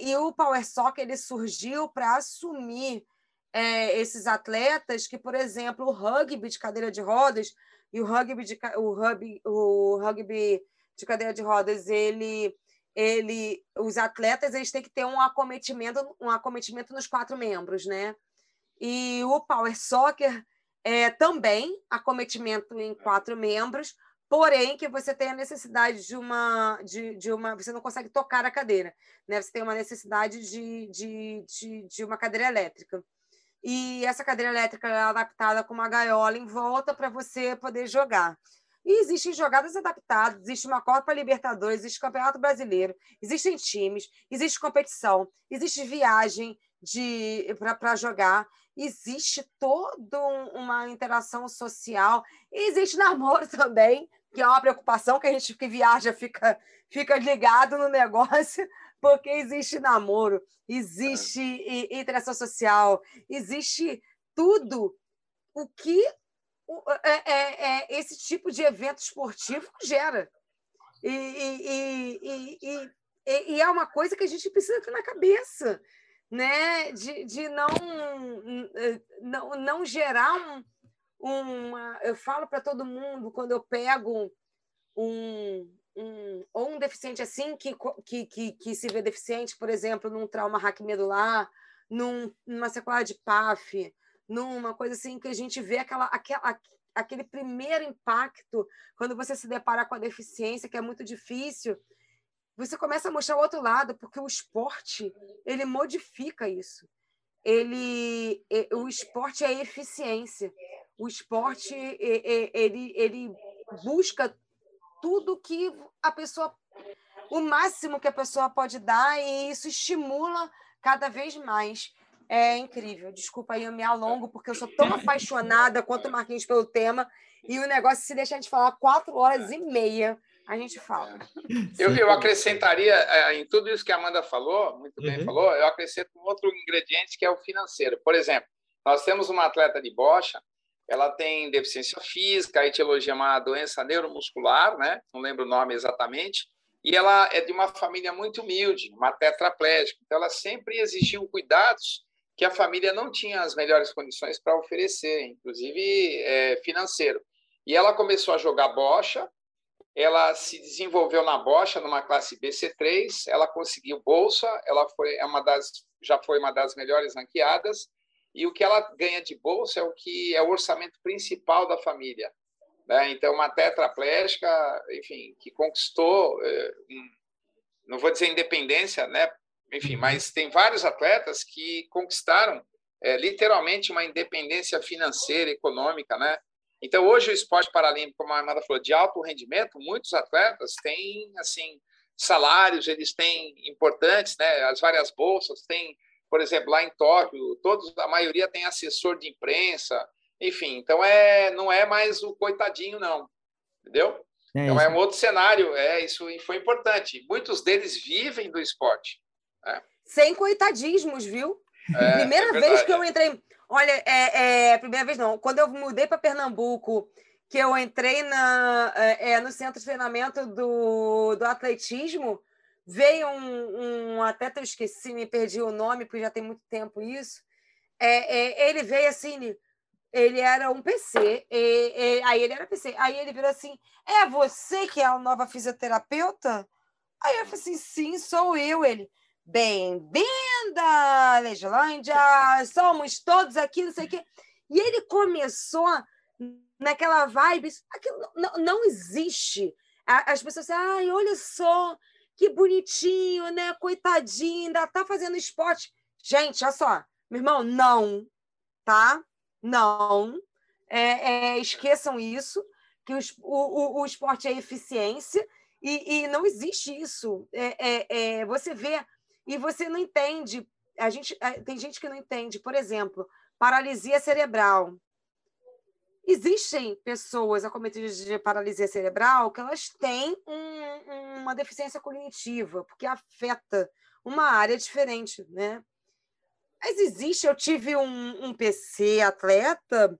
E o Power Soccer, ele surgiu para assumir esses atletas que, por exemplo, o rugby de cadeira de rodas e o rugby de cadeira de rodas, os atletas, eles têm que ter um acometimento nos 4 membros, né? E o Power Soccer é também acometimento em 4 membros, porém que você tem a necessidade de uma... Você não consegue tocar a cadeira, né? Você tem uma necessidade de uma cadeira elétrica. E essa cadeira elétrica é adaptada com uma gaiola em volta para você poder jogar. E existem jogadas adaptadas, existe uma Copa Libertadores, existe Campeonato Brasileiro, existem times, existe competição, existe viagem para jogar, existe toda uma interação social, existe namoro também, que é uma preocupação que a gente que viaja fica ligado no negócio, porque existe namoro, existe interação social, existe tudo o que esse tipo de evento esportivo gera. E é uma coisa que a gente precisa ter na cabeça, né? De não gerar uma... Eu falo para todo mundo, quando eu pego um deficiente assim, que se vê deficiente, por exemplo, num trauma raquimedular, numa sequela de PAF, numa coisa assim, que a gente vê aquele primeiro impacto, quando você se depara com a deficiência, que é muito difícil, você começa a mostrar o outro lado, porque o esporte, ele modifica isso. O esporte é eficiência. O esporte, ele busca tudo que a pessoa... O máximo que a pessoa pode dar, e isso estimula cada vez mais. É incrível. Desculpa aí, eu me alongo, porque eu sou tão apaixonada quanto o Marquinhos pelo tema, e o negócio, se deixar de falar 4h30, a gente fala. Eu acrescentaria, em tudo isso que a Amanda falou, muito bem falou, eu acrescento um outro ingrediente, que é o financeiro. Por exemplo, nós temos uma atleta de bocha, ela tem deficiência física, a etiologia é uma doença neuromuscular, né? Não lembro o nome exatamente, e ela é de uma família muito humilde, uma tetraplégica. Então, ela sempre exigiu cuidados que a família não tinha as melhores condições para oferecer, inclusive financeiro. E ela começou a jogar bocha, ela se desenvolveu na bocha, numa classe BC3, ela conseguiu bolsa, ela foi já foi uma das melhores ranqueadas, e o que ela ganha de bolsa é o que é o orçamento principal da família. Né? Então, uma tetraplégica, enfim, que conquistou, não vou dizer independência, né? Enfim, mas tem vários atletas que conquistaram literalmente uma independência financeira, econômica, né? Então, hoje o esporte paralímpico, como a Amanda falou, de alto rendimento, muitos atletas têm, assim, salários, eles têm importantes, né? As várias bolsas têm, por exemplo, lá em Tóquio, a maioria tem assessor de imprensa, enfim. Então, não é mais o coitadinho, não, entendeu? Então, é um outro cenário, isso foi importante. Muitos deles vivem do esporte. É. Sem coitadismos, viu? Primeira vez que eu entrei... Olha, primeira vez não. Quando eu mudei para Pernambuco, que eu entrei no centro de treinamento do atletismo, veio um atleta, eu esqueci, me perdi o nome, porque já tem muito tempo isso. Ele veio assim... Ele era um PC. Aí ele era PC. Aí ele virou assim... É você que é a nova fisioterapeuta? Aí eu falei assim... Sim, sou eu. Ele... Bem-vinda, Leslândia! Somos todos aqui, não sei o quê. E ele começou naquela vibe... Aquilo não existe. As pessoas dizem... Ai, olha só, que bonitinho, né? Coitadinho, ainda tá fazendo esporte. Gente, olha só. Meu irmão, não. Tá? Não. Esqueçam isso, que o esporte é eficiência. E não existe isso. Você vê... E você não entende, tem gente que não entende, por exemplo, paralisia cerebral. Existem pessoas acometidas de paralisia cerebral que elas têm uma deficiência cognitiva, porque afeta uma área diferente, né? Mas eu tive um PC atleta,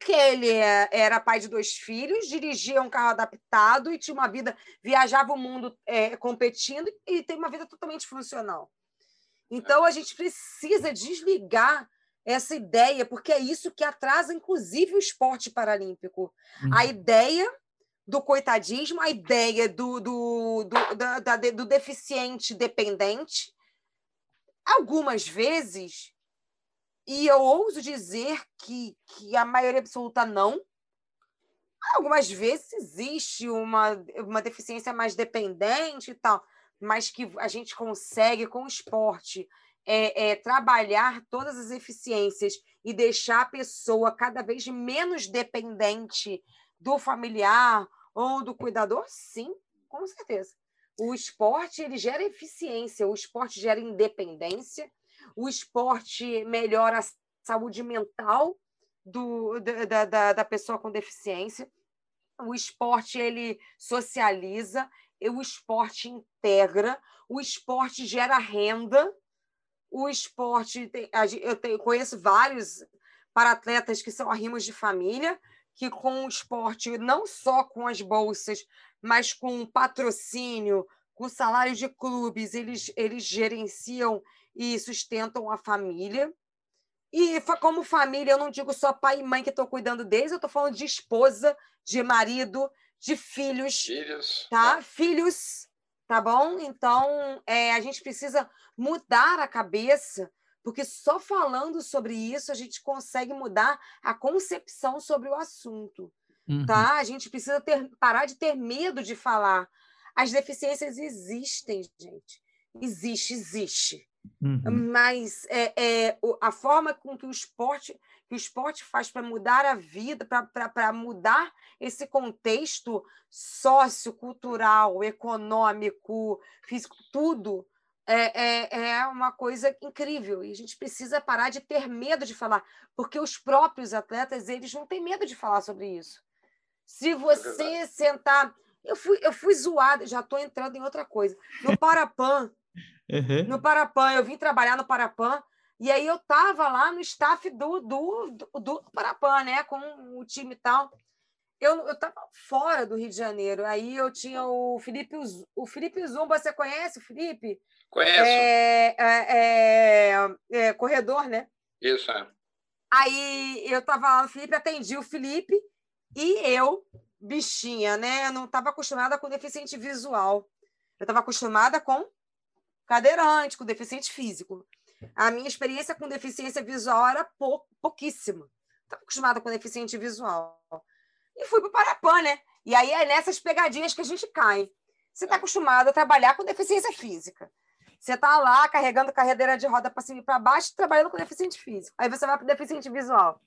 que ele era pai de 2 filhos, dirigia um carro adaptado e tinha uma vida, viajava o mundo competindo e tem uma vida totalmente funcional. Então, a gente precisa desligar essa ideia, porque é isso que atrasa, inclusive, o esporte paralímpico. A ideia do coitadismo, a ideia do deficiente dependente, algumas vezes... E eu ouso dizer que a maioria absoluta não. Algumas vezes existe uma deficiência mais dependente e tal, mas que a gente consegue, com o esporte, trabalhar todas as eficiências e deixar a pessoa cada vez menos dependente do familiar ou do cuidador, sim, com certeza. O esporte ele gera eficiência, o esporte gera independência, o esporte melhora a saúde mental da pessoa com deficiência, o esporte ele socializa, o esporte integra, o esporte gera renda, o esporte... Eu conheço vários paratletas que são arrimos de família, que com o esporte, não só com as bolsas, mas com o patrocínio, com o salário de clubes, eles gerenciam e sustentam a família. E como família, eu não digo só pai e mãe que estou cuidando deles, eu estou falando de esposa, de marido, de filhos. Tá? Filhos, tá bom? Então, a gente precisa mudar a cabeça, porque só falando sobre isso a gente consegue mudar a concepção sobre o assunto. Tá? A gente precisa parar de ter medo de falar. As deficiências existem, gente. Existe. Uhum. Mas a forma com que o esporte faz para mudar a vida, para mudar esse contexto sociocultural, econômico, físico, tudo, é uma coisa incrível. E a gente precisa parar de ter medo de falar, porque os próprios atletas, eles não têm medo de falar sobre isso. Se você sentar... Eu fui zoada, já estou entrando em outra coisa. No Parapan, uhum. Eu vim trabalhar no Parapan, e aí eu estava lá no staff do Parapan, né? Com o time e tal. Eu estava fora do Rio de Janeiro, aí eu tinha o Felipe Zumba, você conhece o Felipe? Conheço. Corredor, né? Isso, é. Aí eu estava lá no Felipe, atendi o Felipe, e eu... bichinha, né? Eu não estava acostumada com deficiente visual. Eu estava acostumada com cadeirante, com deficiente físico. A minha experiência com deficiência visual era pouquíssima. Estava acostumada com deficiente visual. E fui para o Parapan, né? E aí é nessas pegadinhas que a gente cai. Você está acostumada a trabalhar com deficiência física. Você está lá carregando cadeira de roda para cima e para baixo, trabalhando com deficiente físico. Aí você vai para o deficiente visual.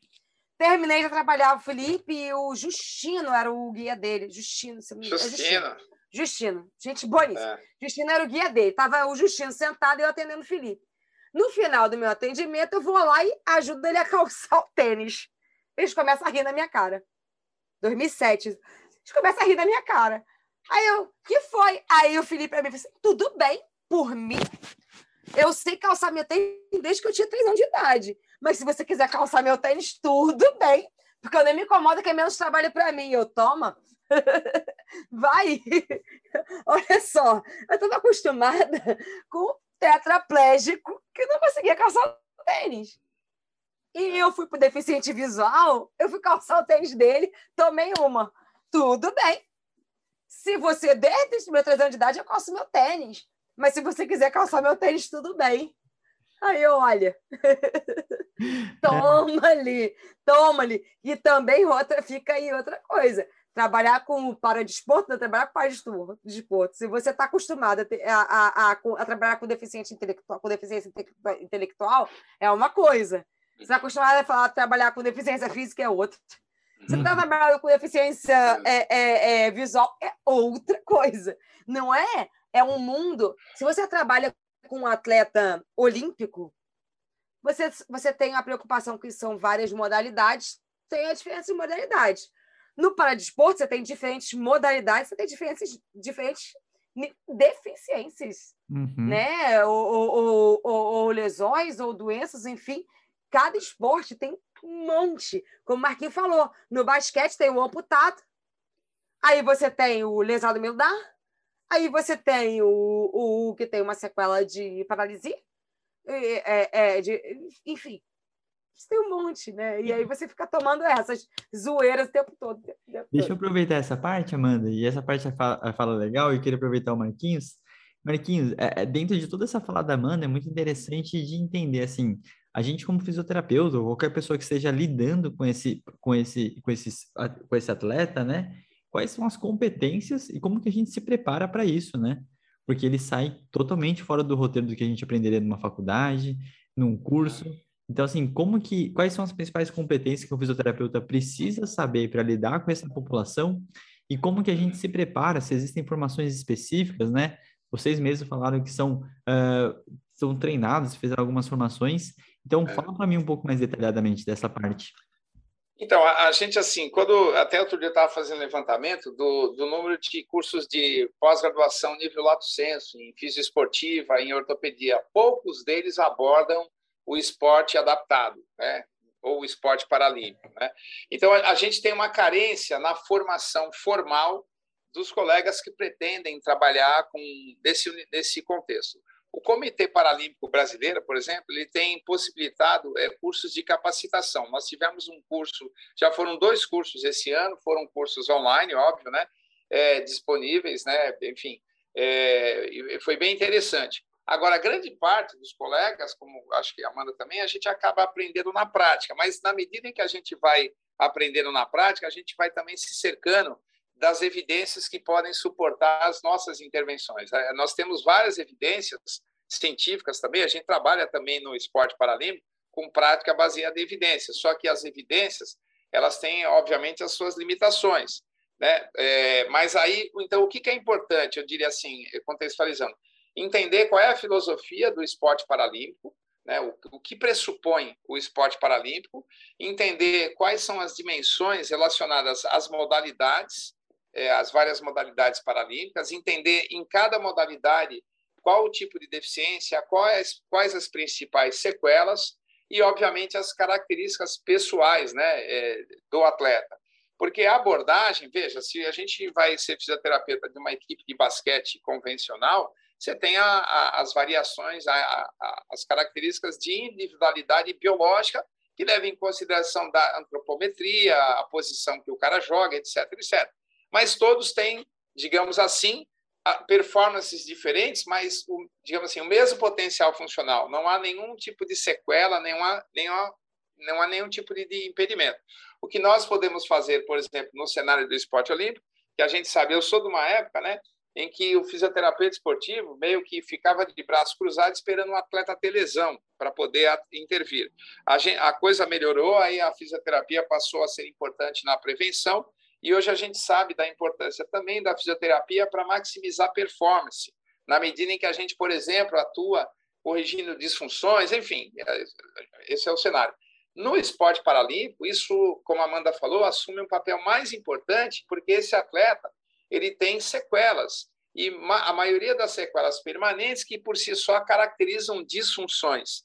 Terminei de trabalhar o Felipe e o Justino era o guia dele. Justino. Gente boníssima. É. Justino era o guia dele. Estava o Justino sentado e eu atendendo o Felipe. No final do meu atendimento, eu vou lá e ajudo ele a calçar o tênis. Eles começam a rir na minha cara. 2007. Eles começam a rir na minha cara. Aí eu, que foi? Aí o Felipe pra mim falou assim, tudo bem, por mim. Eu sei calçar meu tênis desde que eu tinha 3 anos de idade. Mas se você quiser calçar meu tênis, tudo bem. Porque eu nem me incomodo, que é menos trabalho para mim. Eu, toma. Vai. Olha só. Eu estava acostumada com um tetraplégico que não conseguia calçar o tênis. E eu fui para o deficiente visual, eu fui calçar o tênis dele, tomei uma. Tudo bem. Se você, desde meus 3 anos de idade, eu calço meu tênis. Mas se você quiser calçar meu tênis, tudo bem. Aí eu, olha, toma ali. E também fica aí outra coisa. Trabalhar com o paradesporto, não trabalhar com o paradesporto. Se você está acostumado a trabalhar com deficiente intelectual, é uma coisa. Você está acostumado a trabalhar com deficiência física, é outra. Você está trabalhando com deficiência visual, é outra coisa. Não é? É um mundo... Se você trabalha com um atleta olímpico, você tem a preocupação que são várias modalidades, tem a diferença de modalidades. No paradesporto, você tem diferentes modalidades, você tem diferentes deficiências, uhum. né? Ou lesões, ou doenças, enfim. Cada esporte tem um monte. Como o Marquinhos falou, no basquete tem o amputado, aí você tem o lesado medular, aí você tem o que tem uma sequela de paralisia, enfim, isso tem um monte, né? E aí você fica tomando essas zoeiras o tempo todo. Deixa eu aproveitar essa parte, Amanda, e essa parte é a fala legal, e eu queria aproveitar o Marquinhos. Marquinhos, dentro de toda essa fala da Amanda, é muito interessante de entender, assim, a gente como fisioterapeuta, ou qualquer pessoa que esteja lidando com esse atleta, né? Quais são as competências e como que a gente se prepara para isso, né? Porque ele sai totalmente fora do roteiro do que a gente aprenderia numa faculdade, num curso. Então, assim, quais são as principais competências que o fisioterapeuta precisa saber para lidar com essa população e como que a gente se prepara, se existem formações específicas, né? Vocês mesmos falaram que são treinados, fizeram algumas formações. Então, fala para mim um pouco mais detalhadamente dessa parte. Então, a gente, assim, até outro dia eu estava fazendo levantamento do número de cursos de pós-graduação nível lato sensu, em fisioesportiva, em ortopedia, poucos deles abordam o esporte adaptado, né? Ou o esporte paralímpico, né? Então, a gente tem uma carência na formação formal dos colegas que pretendem trabalhar nesse contexto. O Comitê Paralímpico Brasileiro, por exemplo, ele tem possibilitado cursos de capacitação. Nós tivemos um curso, já foram 2 cursos esse ano, foram cursos online, óbvio, né? Disponíveis, né? Enfim, foi bem interessante. Agora, a grande parte dos colegas, como acho que a Amanda também, a gente acaba aprendendo na prática, mas na medida em que a gente vai aprendendo na prática, a gente vai também se cercando das evidências que podem suportar as nossas intervenções. Nós temos várias evidências científicas também, a gente trabalha também no esporte paralímpico com prática baseada em evidências, só que as evidências, elas têm, obviamente, as suas limitações, né? Mas aí, então, o que é importante, eu diria assim, contextualizando, entender qual é a filosofia do esporte paralímpico, né, o que pressupõe o esporte paralímpico, entender quais são as dimensões relacionadas às modalidades, às várias modalidades paralímpicas, entender em cada modalidade qual o tipo de deficiência, quais as principais sequelas e, obviamente, as características pessoais, né, do atleta. Porque a abordagem, veja, se a gente vai ser fisioterapeuta de uma equipe de basquete convencional, você tem as variações, as características de individualidade biológica que levam em consideração da antropometria, a posição que o cara joga, etc., etc. Mas todos têm, digamos assim, performances diferentes, mas, digamos assim, o mesmo potencial funcional. Não há nenhum tipo de sequela, não há nenhum tipo de impedimento. O que nós podemos fazer, por exemplo, no cenário do esporte olímpico, que a gente sabe, eu sou de uma época, né, em que o fisioterapeuta esportivo meio que ficava de braços cruzados esperando um atleta ter lesão para poder intervir. A coisa melhorou, aí a fisioterapia passou a ser importante na prevenção e hoje a gente sabe da importância também da fisioterapia para maximizar a performance, na medida em que a gente, por exemplo, atua corrigindo disfunções, enfim, esse é o cenário. No esporte paralímpico, isso, como a Amanda falou, assume um papel mais importante porque esse atleta ele tem sequelas, e a maioria das sequelas permanentes que por si só caracterizam disfunções.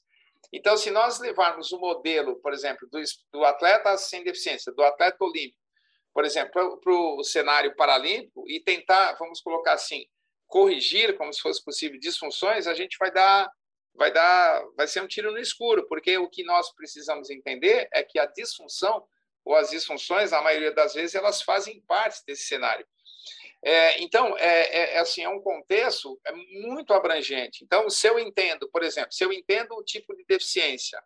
Então, se nós levarmos o modelo, por exemplo, do atleta sem deficiência, do atleta olímpico, por exemplo, para o cenário paralímpico, e tentar, vamos colocar assim, corrigir, como se fosse possível, disfunções, a gente vai ser um tiro no escuro, porque o que nós precisamos entender é que a disfunção, ou as disfunções, a maioria das vezes, elas fazem parte desse cenário. Então, assim, é um contexto muito abrangente. Então, se eu entendo, por exemplo, se eu entendo o tipo de deficiência,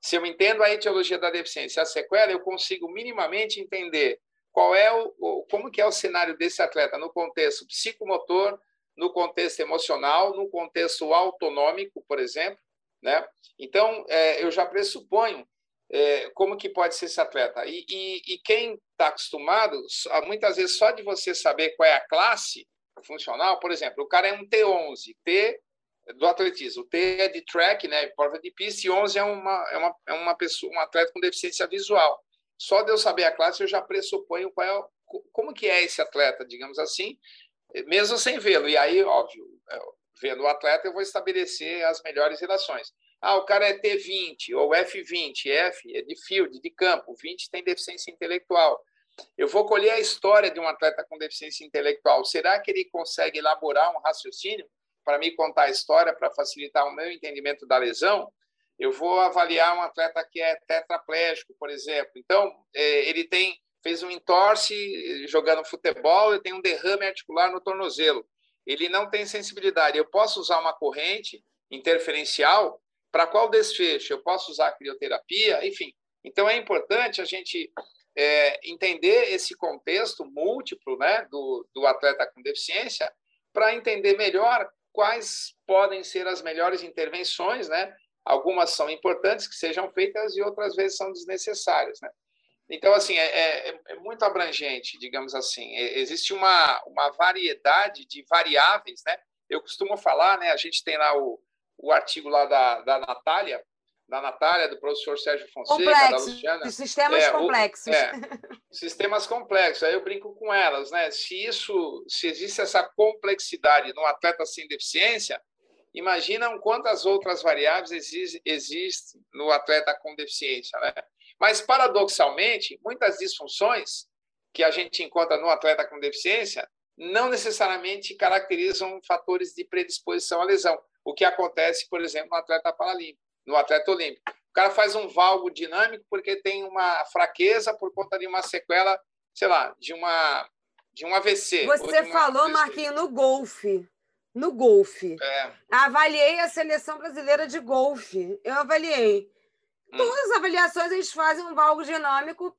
se eu entendo a etiologia da deficiência, a sequela, eu consigo minimamente entender como que é o cenário desse atleta no contexto psicomotor, no contexto emocional, no contexto autonômico, por exemplo, né? Então, eu já pressuponho como que pode ser esse atleta. E quem está acostumado, muitas vezes só de você saber qual é a classe funcional, por exemplo, o cara é um T11, T do atletismo, T é de track, né, prova de pista, e 11 é uma pessoa, um atleta com deficiência visual. Só de eu saber a classe, eu já pressuponho como que é esse atleta, digamos assim, mesmo sem vê-lo. E aí, óbvio, vendo o atleta, eu vou estabelecer as melhores relações. Ah, o cara é T20 ou F20, F é de field, de campo, 20 tem deficiência intelectual. Eu vou colher a história de um atleta com deficiência intelectual. Será que ele consegue elaborar um raciocínio para me contar a história, para facilitar o meu entendimento da lesão? Eu vou avaliar um atleta que é tetraplégico, por exemplo. Então, ele fez um entorse jogando futebol, ele tem um derrame articular no tornozelo. Ele não tem sensibilidade. Eu posso usar uma corrente interferencial? Para qual desfecho? Eu posso usar a crioterapia? Enfim, então é importante a gente entender esse contexto múltiplo, né, do atleta com deficiência para entender melhor quais podem ser as melhores intervenções, né? Algumas são importantes que sejam feitas e outras vezes são desnecessárias, né? Então, assim, é muito abrangente, digamos assim. Existe uma variedade de variáveis, né? Eu costumo falar, né, a gente tem lá o artigo lá da Natália, do professor Sérgio Fonseca, da Luciana. Sistemas complexos. Sistemas complexos. Aí eu brinco com elas, né? Se existe essa complexidade num atleta sem deficiência, imaginam quantas outras variáveis existem no atleta com deficiência, né? Mas, paradoxalmente, muitas disfunções que a gente encontra no atleta com deficiência não necessariamente caracterizam fatores de predisposição à lesão. O que acontece, por exemplo, no atleta paralímpico, no atleta olímpico. O cara faz um valgo dinâmico porque tem uma fraqueza por conta de uma sequela, sei lá, de um AVC. Você falou, Marquinhos, no golfe. No golfe. Avaliei a seleção brasileira de golfe. Eu avaliei. Todas as avaliações eles fazem um valgo genômico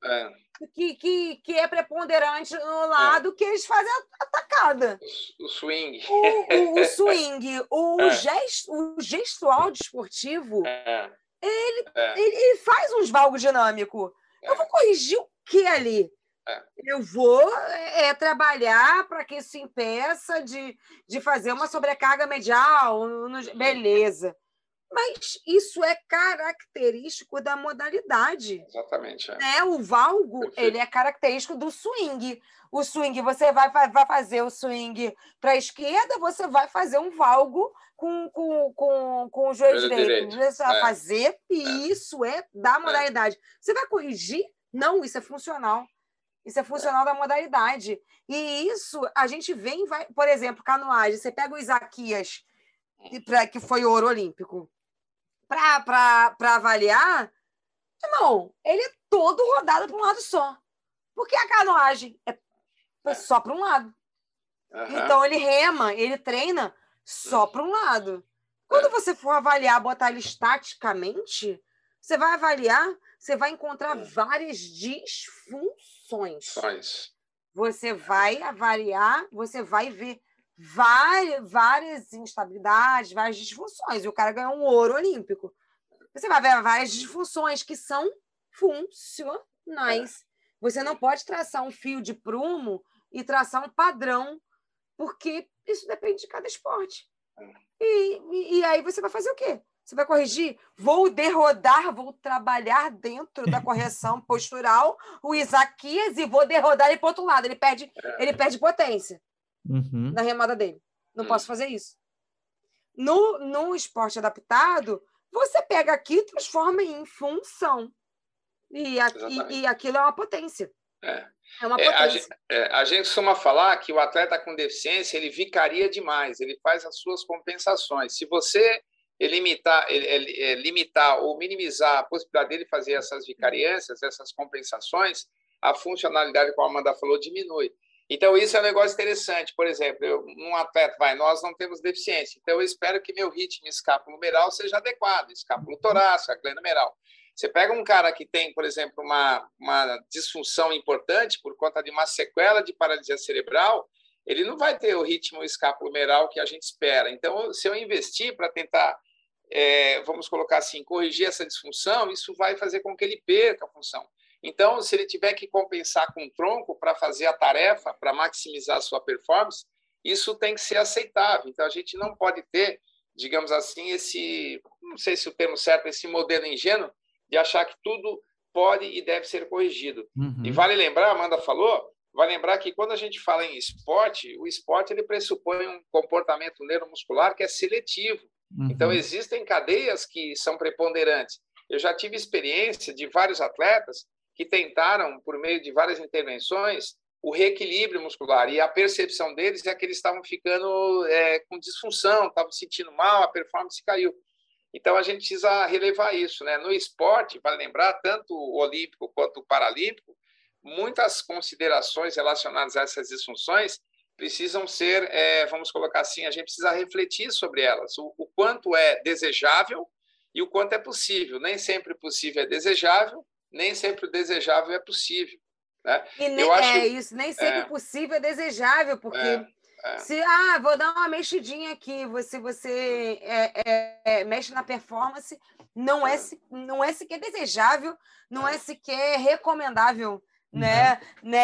que é preponderante no lado que eles fazem a tacada. O swing. O swing. O gestual desportivo, ele faz uns valgos dinâmicos. Eu vou corrigir o que ali? Eu vou trabalhar para que isso impeça de fazer uma sobrecarga medial. Beleza. Mas isso é característico da modalidade. Exatamente. Né? O valgo, ele é característico do swing. O swing, você vai fazer o swing para a esquerda, você vai fazer um valgo com o joelho direito. Você vai fazer, e isso é da modalidade. Você vai corrigir? Não, isso é funcional. Isso é funcional da modalidade. E isso, a gente vem, por exemplo, canoagem, você pega o Isaquias, que foi ouro olímpico, para avaliar, não, ele é todo rodado para um lado só. Porque a canoagem é só para um lado. Então, ele rema, ele treina só para um lado. Quando você for avaliar, botar ele estaticamente, você vai avaliar, você vai encontrar várias disfunções. Você vai avaliar, você vai ver várias instabilidades, várias disfunções. E o cara ganhou um ouro olímpico. Você vai ver várias disfunções que são funcionais. Você não pode traçar um fio de prumo e traçar um padrão, porque isso depende de cada esporte. E aí você vai fazer o quê? Você vai corrigir? Vou derrodar, vou trabalhar dentro da correção postural o Isaquias e vou derrodar ele para o outro lado. Ele perde potência. Na remada dele. Não posso fazer isso. No esporte adaptado, você pega aqui e transforma em função. E aquilo é uma potência. É uma potência. A gente costuma falar que o atleta com deficiência, ele vicaria demais, ele faz as suas compensações. Se você limitar ou minimizar a possibilidade dele fazer essas vicariâncias, essas compensações, a funcionalidade, como a Amanda falou, diminui. Então, isso é um negócio interessante. Por exemplo, um atleta nós não temos deficiência, então eu espero que meu ritmo escapulomeral seja adequado, escapulo torácico, glenomeral. Você pega um cara que tem, por exemplo, uma disfunção importante por conta de uma sequela de paralisia cerebral, ele não vai ter o ritmo escapulomeral que a gente espera. Então, se eu investir para tentar, vamos colocar assim, corrigir essa disfunção, isso vai fazer com que ele perca a função. Então, se ele tiver que compensar com o tronco para fazer a tarefa, para maximizar a sua performance, isso tem que ser aceitável. Então, a gente não pode ter, digamos assim, não sei se o termo certo, esse modelo ingênuo de achar que tudo pode e deve ser corrigido. E vale lembrar, a Amanda falou, vale lembrar que quando a gente fala em esporte, o esporte ele pressupõe um comportamento neuromuscular que é seletivo. Então, existem cadeias que são preponderantes. Eu já tive experiência de vários atletas que tentaram, por meio de várias intervenções, o reequilíbrio muscular. E a percepção deles é que eles estavam ficando com disfunção, estavam sentindo mal, a performance caiu. Então, a gente precisa relevar isso, né? No esporte, vale lembrar, tanto o olímpico quanto o paralímpico, muitas considerações relacionadas a essas disfunções precisam ser, vamos colocar assim, a gente precisa refletir sobre elas. O quanto é desejável e o quanto é possível. Nem sempre possível é desejável, nem sempre o desejável é possível. Né? Nem sempre possível é desejável, porque se vou dar uma mexidinha aqui, se você mexe na performance, não é sequer desejável, não é sequer recomendável. Né?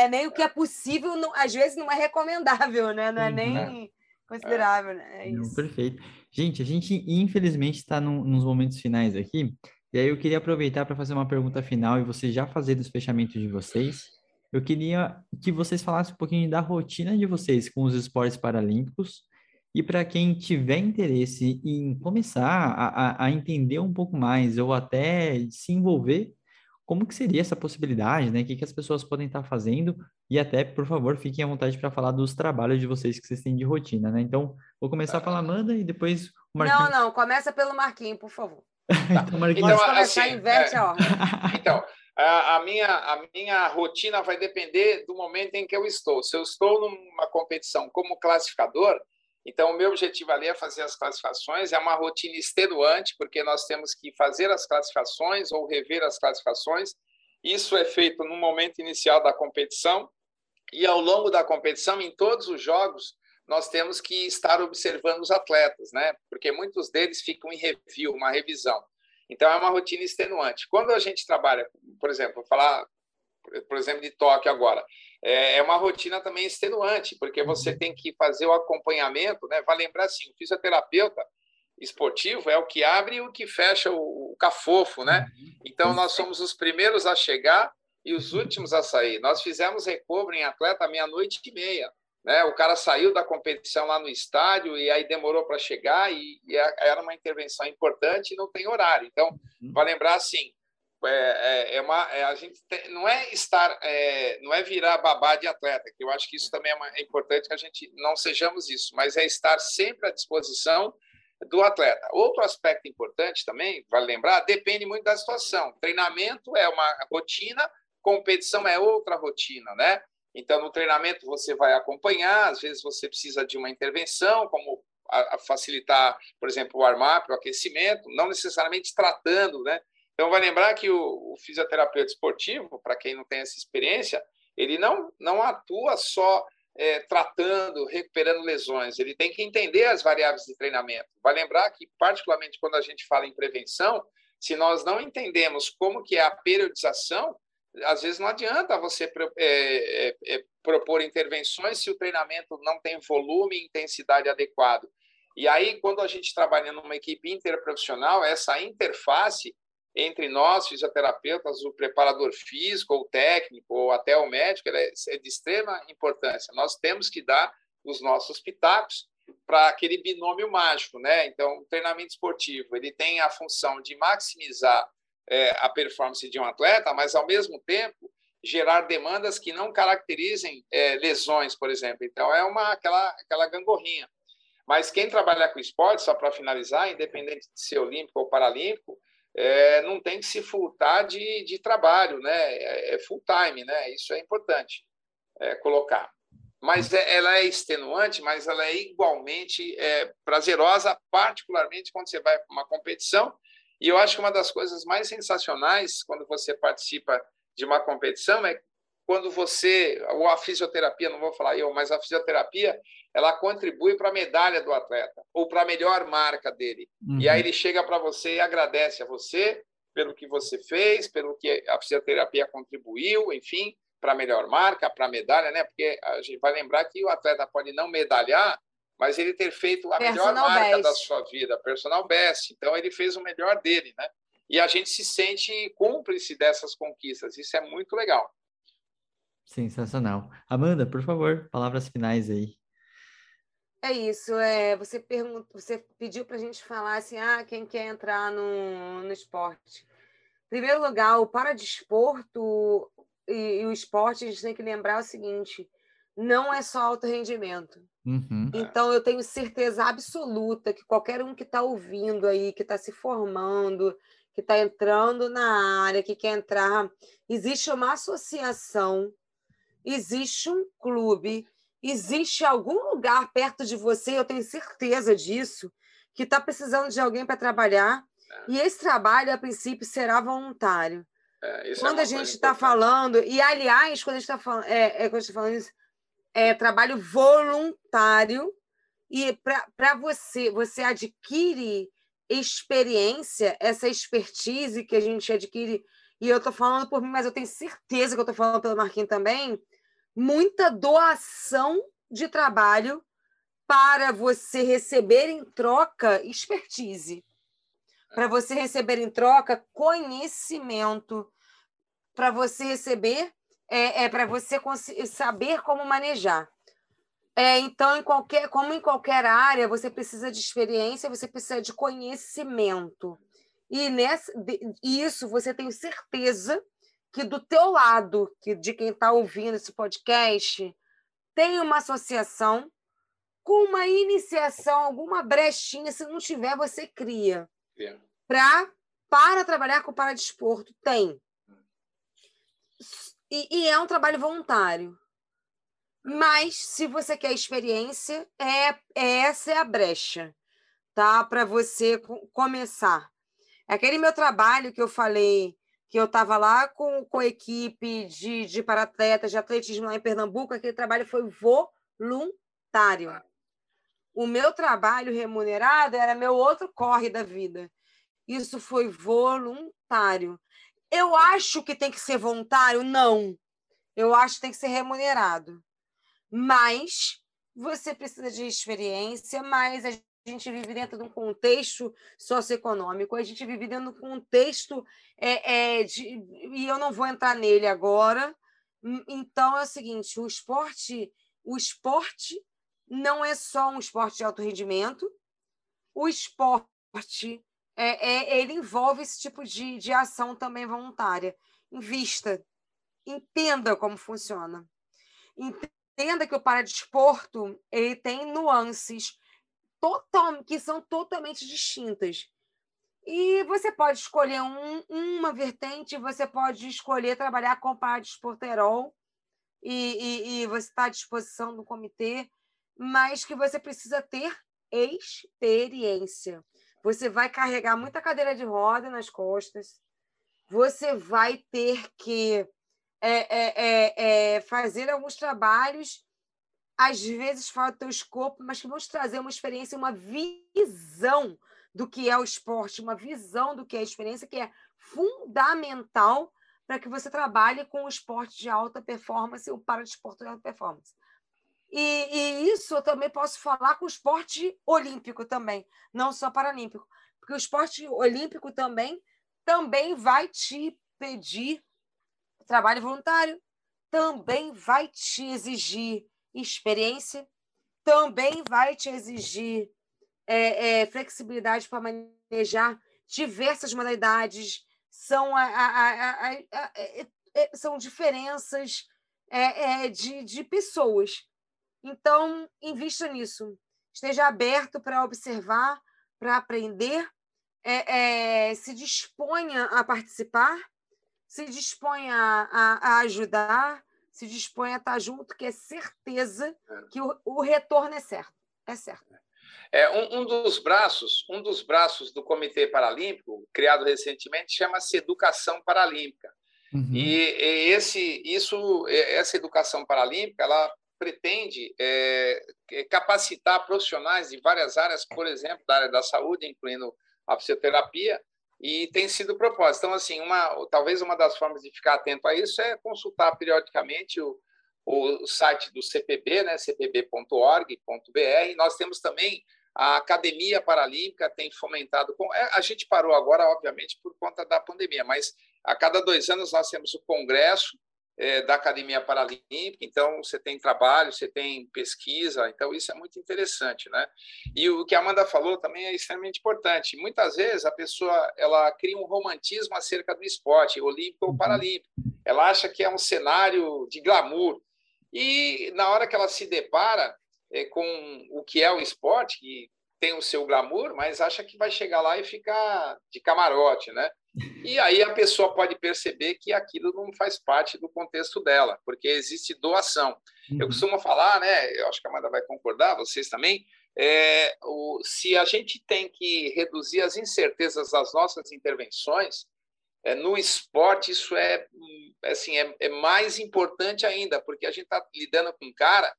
Nem o que é possível, não, às vezes não é recomendável, né? Não é nem considerável. Né? É isso. Perfeito. Gente, a gente infelizmente está nos momentos finais aqui. E aí eu queria aproveitar para fazer uma pergunta final e vocês já fazerem os fechamentos de vocês. Eu queria que vocês falassem um pouquinho da rotina de vocês com os esportes paralímpicos e para quem tiver interesse em começar a entender um pouco mais ou até se envolver, como que seria essa possibilidade, né? O que as pessoas podem estar fazendo e até, por favor, fiquem à vontade para falar dos trabalhos de vocês que vocês têm de rotina, né? Então, vou começar pela Amanda e depois o Marquinhos. Não, começa pelo Marquinhos, por favor. Tá. Então, assim, inverte a ordem. Então, a minha rotina vai depender do momento em que eu estou. Se eu estou numa competição como classificador, Então, o meu objetivo ali é fazer as classificações, é uma rotina extenuante, porque nós temos que fazer as classificações ou rever as classificações. Isso é feito no momento inicial da competição e, ao longo da competição, em todos os jogos, nós temos que estar observando os atletas, né? Porque muitos deles ficam em review, uma revisão. Então, é uma rotina extenuante. Quando a gente trabalha, por exemplo, vou falar, por exemplo, de Tóquio agora, é uma rotina também extenuante, porque você tem que fazer o acompanhamento, né? Vai lembrar assim, o fisioterapeuta esportivo é o que abre e o que fecha o cafofo, né? Então, nós somos os primeiros a chegar e os últimos a sair. Nós fizemos recovery em atleta meia-noite e meia, né? O cara saiu da competição lá no estádio e aí demorou para chegar e era uma intervenção importante e não tem horário. Então, vai lembrar assim, a gente tem, não é estar, não é virar babá de atleta, que eu acho que isso também é importante que a gente não sejamos isso, mas é estar sempre à disposição do atleta. Outro aspecto importante também, vale lembrar, depende muito da situação. Treinamento é uma rotina, competição é outra rotina, né? Então, no treinamento você vai acompanhar, às vezes você precisa de uma intervenção, como facilitar, por exemplo, o warm-up, o aquecimento, não necessariamente tratando, né? Então, vai lembrar que o fisioterapeuta esportivo, para quem não tem essa experiência, ele não atua só tratando, recuperando lesões, ele tem que entender as variáveis de treinamento. Vai lembrar que, particularmente, quando a gente fala em prevenção, se nós não entendemos como que é a periodização, às vezes não adianta você propor intervenções se o treinamento não tem volume e intensidade adequado. E aí, quando a gente trabalha numa equipe interprofissional, essa interface entre nós, fisioterapeutas, o preparador físico, o técnico, ou até o médico, é de extrema importância. Nós temos que dar os nossos pitacos para aquele binômio mágico, né? Então, o treinamento esportivo, ele tem a função de maximizar a performance de um atleta, mas, ao mesmo tempo, gerar demandas que não caracterizem lesões, por exemplo. Então, é aquela gangorrinha. Mas quem trabalhar com esporte, só para finalizar, independente de ser olímpico ou paralímpico, não tem que se furtar de trabalho, né? É full time, né? Isso é importante colocar. Mas ela é extenuante, mas ela é igualmente prazerosa, particularmente quando você vai para uma competição. E eu acho que uma das coisas mais sensacionais quando você participa de uma competição é quando você, ou a fisioterapia, não vou falar eu, mas a fisioterapia, ela contribui para a medalha do atleta, ou para a melhor marca dele. Uhum. E aí ele chega para você e agradece a você pelo que você fez, pelo que a fisioterapia contribuiu, enfim, para a melhor marca, para a medalha, né? Porque a gente vai lembrar que o atleta pode não medalhar, mas ele ter feito a melhor marca da sua vida, personal best. Então, ele fez o melhor dele, né? E a gente se sente cúmplice dessas conquistas. Isso é muito legal. Sensacional. Amanda, por favor, palavras finais aí. É isso. Você pediu para a gente falar assim, quem quer entrar no esporte. Em primeiro lugar, o paradesporto e o esporte, a gente tem que lembrar o seguinte, não é só alto rendimento. Uhum. Então, eu tenho certeza absoluta que qualquer um que está ouvindo aí, que está se formando, que está entrando na área, que quer entrar, existe uma associação, existe um clube, existe algum lugar perto de você, eu tenho certeza disso, que está precisando de alguém para trabalhar, e esse trabalho, a princípio, será voluntário. Quando a gente está falando, e aliás, quando a gente está falando, isso, é trabalho voluntário, e para você adquire experiência, essa expertise que a gente adquire, e eu estou falando por mim, mas eu tenho certeza que eu estou falando pelo Marquinhos também, muita doação de trabalho para você receber em troca expertise, para você receber em troca conhecimento, para você receber, para você saber como manejar. Então, como em qualquer área, você precisa de experiência, você precisa de conhecimento. E isso você tem certeza que do teu lado, de quem está ouvindo esse podcast, tem uma associação com uma iniciação, alguma brechinha, se não tiver, você cria. Yeah. Para trabalhar com o paradesporto, tem. E é um trabalho voluntário. Mas, se você quer experiência, essa é a brecha, tá? Para você começar. Aquele meu trabalho que eu falei, que eu estava lá com a equipe de paratletas, de atletismo lá em Pernambuco, aquele trabalho foi voluntário. O meu trabalho remunerado era meu outro corre da vida. Isso foi voluntário. Eu acho que tem que ser voluntário? Não. Eu acho que tem que ser remunerado. Mas você precisa de experiência, mas a gente vive dentro de um contexto socioeconômico, a gente vive dentro de um contexto... e eu não vou entrar nele agora. Então, é o seguinte, o esporte não é só um esporte de alto rendimento. O esporte... ele envolve esse tipo de ação também voluntária. Invista, entenda como funciona. Entenda que o paradesporto ele tem nuances que são totalmente distintas. E você pode escolher uma vertente, você pode escolher trabalhar com o paradesporterol e você está à disposição do comitê, mas que você precisa ter experiência. Você vai carregar muita cadeira de roda nas costas, você vai ter que fazer alguns trabalhos, às vezes fora do teu escopo, mas que vão te trazer uma experiência, uma visão do que é o esporte, uma visão do que é a experiência, que é fundamental para que você trabalhe com o esporte de alta performance, o paradesporto de alta performance. E isso eu também posso falar com o esporte olímpico também, não só paralímpico, porque o esporte olímpico também vai te pedir trabalho voluntário, também vai te exigir experiência, também vai te exigir flexibilidade para manejar diversas modalidades, são diferenças de pessoas. Então, invista nisso. Esteja aberto para observar, para aprender, se disponha a participar, se disponha a ajudar, se disponha a estar junto, que é certeza que o retorno é certo. É certo. Um dos braços do Comitê Paralímpico, criado recentemente, chama-se Educação Paralímpica. Uhum. Essa Educação Paralímpica, ela pretende capacitar profissionais de várias áreas, por exemplo, da área da saúde, incluindo a fisioterapia, e tem sido proposta. Então, assim, talvez uma das formas de ficar atento a isso é consultar periodicamente o site do CPB, né, cpb.org.br. Nós temos também a Academia Paralímpica, tem fomentado... A gente parou agora, obviamente, por conta da pandemia, mas a cada 2 anos nós temos o congresso da Academia Paralímpica, então você tem trabalho, você tem pesquisa, então isso é muito interessante, né? E o que a Amanda falou também é extremamente importante. Muitas vezes a pessoa ela cria um romantismo acerca do esporte, olímpico ou paralímpico. Ela acha que é um cenário de glamour. E na hora que ela se depara com o que é o esporte, que tem o seu glamour, mas acha que vai chegar lá e ficar de camarote, né? E aí a pessoa pode perceber que aquilo não faz parte do contexto dela, porque existe doação. Eu costumo falar, né? Eu acho que a Amanda vai concordar, vocês também, se a gente tem que reduzir as incertezas das nossas intervenções, no esporte isso é mais importante ainda, porque a gente está lidando com um cara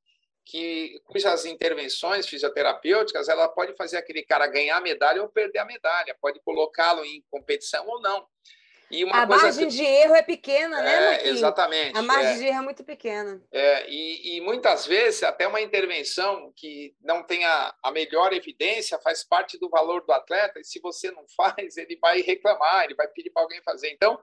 cujas intervenções fisioterapêuticas, ela pode fazer aquele cara ganhar a medalha ou perder a medalha, pode colocá-lo em competição ou não. E margem de erro é pequena, né, Marquinhos? Exatamente. A margem de erro é muito pequena. E muitas vezes, até uma intervenção que não tenha a melhor evidência faz parte do valor do atleta, e se você não faz, ele vai reclamar, ele vai pedir para alguém fazer. Então,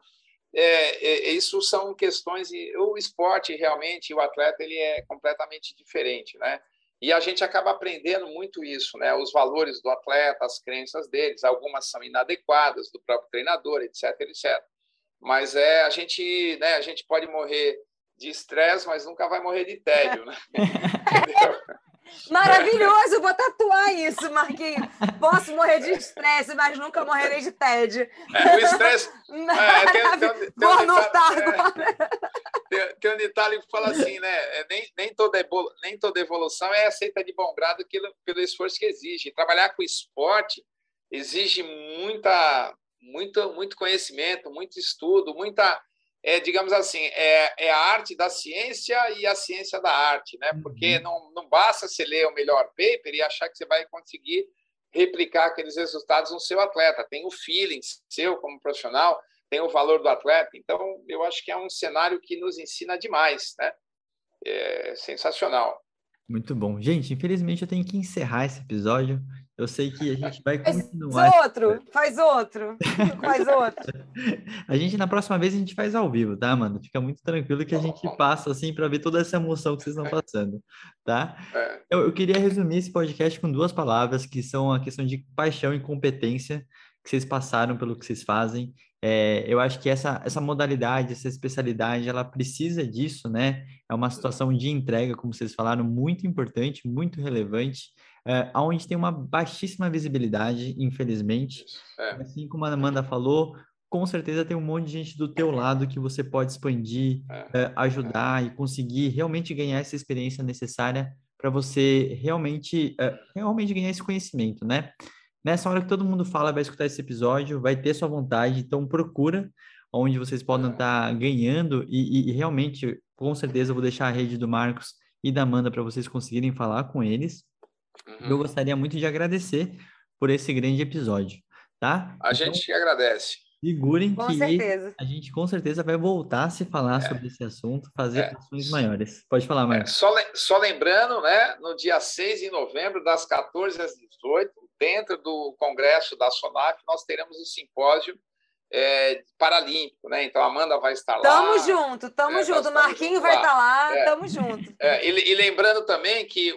isso são questões, o esporte realmente, o atleta, ele é completamente diferente, né? E a gente acaba aprendendo muito isso, né? Os valores do atleta, as crenças deles, algumas são inadequadas do próprio treinador, etc, etc. Mas a gente pode morrer de estresse, mas nunca vai morrer de tédio, né? Maravilhoso, vou tatuar isso, Marquinhos. Posso morrer de estresse, mas nunca morrerei de tédio. O estresse... Vou anotar agora. Tem um detalhe que fala assim, né? Nem toda evolução é aceita de bom grado pelo esforço que exige. Trabalhar com esporte exige muito conhecimento, muito estudo, digamos assim, a arte da ciência e a ciência da arte, né? Porque não basta você ler o melhor paper e achar que você vai conseguir replicar aqueles resultados no seu atleta. Tem o feeling seu como profissional, tem o valor do atleta. Então, eu acho que é um cenário que nos ensina demais, né? É sensacional. Muito bom. Gente, infelizmente eu tenho que encerrar esse episódio. Eu sei que a gente vai continuar... Faz outro. A gente, na próxima vez, a gente faz ao vivo, tá, mano? Fica muito tranquilo que a gente passa, assim, para ver toda essa emoção que vocês estão passando, tá? Eu queria resumir esse podcast com duas palavras, que são a questão de paixão e competência que vocês passaram pelo que vocês fazem. Eu acho que essa modalidade, essa especialidade, ela precisa disso, né? É uma situação de entrega, como vocês falaram, muito importante, muito relevante, onde tem uma baixíssima visibilidade, infelizmente. Assim como a Amanda falou, com certeza tem um monte de gente do teu lado que você pode expandir, ajudar e conseguir realmente ganhar essa experiência necessária para você realmente ganhar esse conhecimento, né? Nessa hora que todo mundo fala, vai escutar esse episódio, vai ter sua vontade, então procura onde vocês podem estar ganhando e realmente, com certeza, eu vou deixar a rede do Marcos e da Amanda para vocês conseguirem falar com eles. Eu gostaria muito de agradecer por esse grande episódio, tá? Gente agradece. Segurem com que certeza. A gente com certeza vai voltar a se falar sobre esse assunto, fazer ações maiores. Pode falar, Marcos. Só lembrando, né, no dia 6 de novembro, das 14 às 18, dentro do Congresso da SONAFE, nós teremos um simpósio paralímpico, né? Então a Amanda vai estar lá. Tamo junto. O Marquinho vai estar lá. Tamo junto. E lembrando também que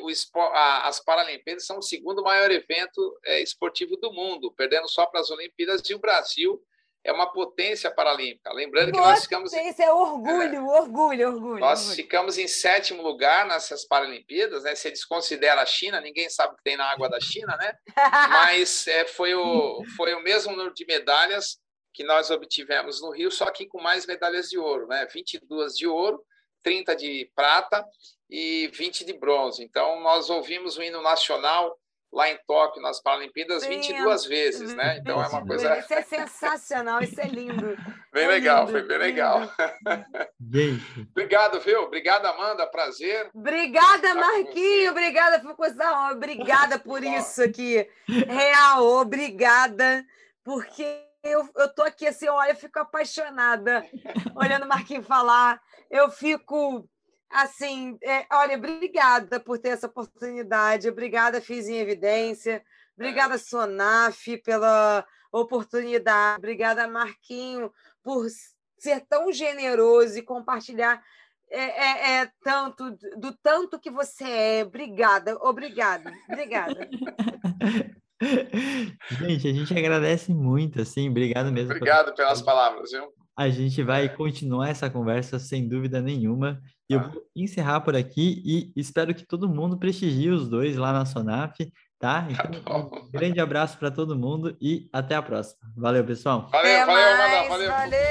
as Paralimpíadas são o segundo maior evento esportivo do mundo, perdendo só para as Olimpíadas, e o Brasil é uma potência paralímpica. Lembrando que nós ficamos... Potência, orgulho. Ficamos em 7º lugar nessas Paralimpíadas, né? Se desconsidera a China, ninguém sabe o que tem na água da China, né? Mas foi o mesmo número de medalhas que nós obtivemos no Rio, só que com mais medalhas de ouro, né? 22 de ouro, 30 de prata e 20 de bronze. Então, nós ouvimos o hino nacional lá em Tóquio, nas Paralimpíadas, 22 vezes, né? Então, é uma coisa... Isso é sensacional, isso é lindo. Foi bem legal. Obrigado, viu? Obrigado, Amanda, prazer. Obrigada, Marquinho, obrigada, Fukuzawa, obrigada por isso aqui. Real, obrigada, porque eu tô aqui assim, olha, eu fico apaixonada olhando o Marquinho falar, eu fico... Assim, olha, obrigada por ter essa oportunidade, obrigada Fiz em Evidência, obrigada SONAFE pela oportunidade, obrigada Marquinho por ser tão generoso e compartilhar tanto que você é, obrigada. Gente, a gente agradece muito, assim, obrigado mesmo. Obrigado pelas palavras, viu? A gente vai continuar essa conversa sem dúvida nenhuma. E eu vou encerrar por aqui e espero que todo mundo prestigie os dois lá na SONAFE, tá? Então, um grande abraço para todo mundo e até a próxima. Valeu, pessoal. Valeu, Amanda. Valeu.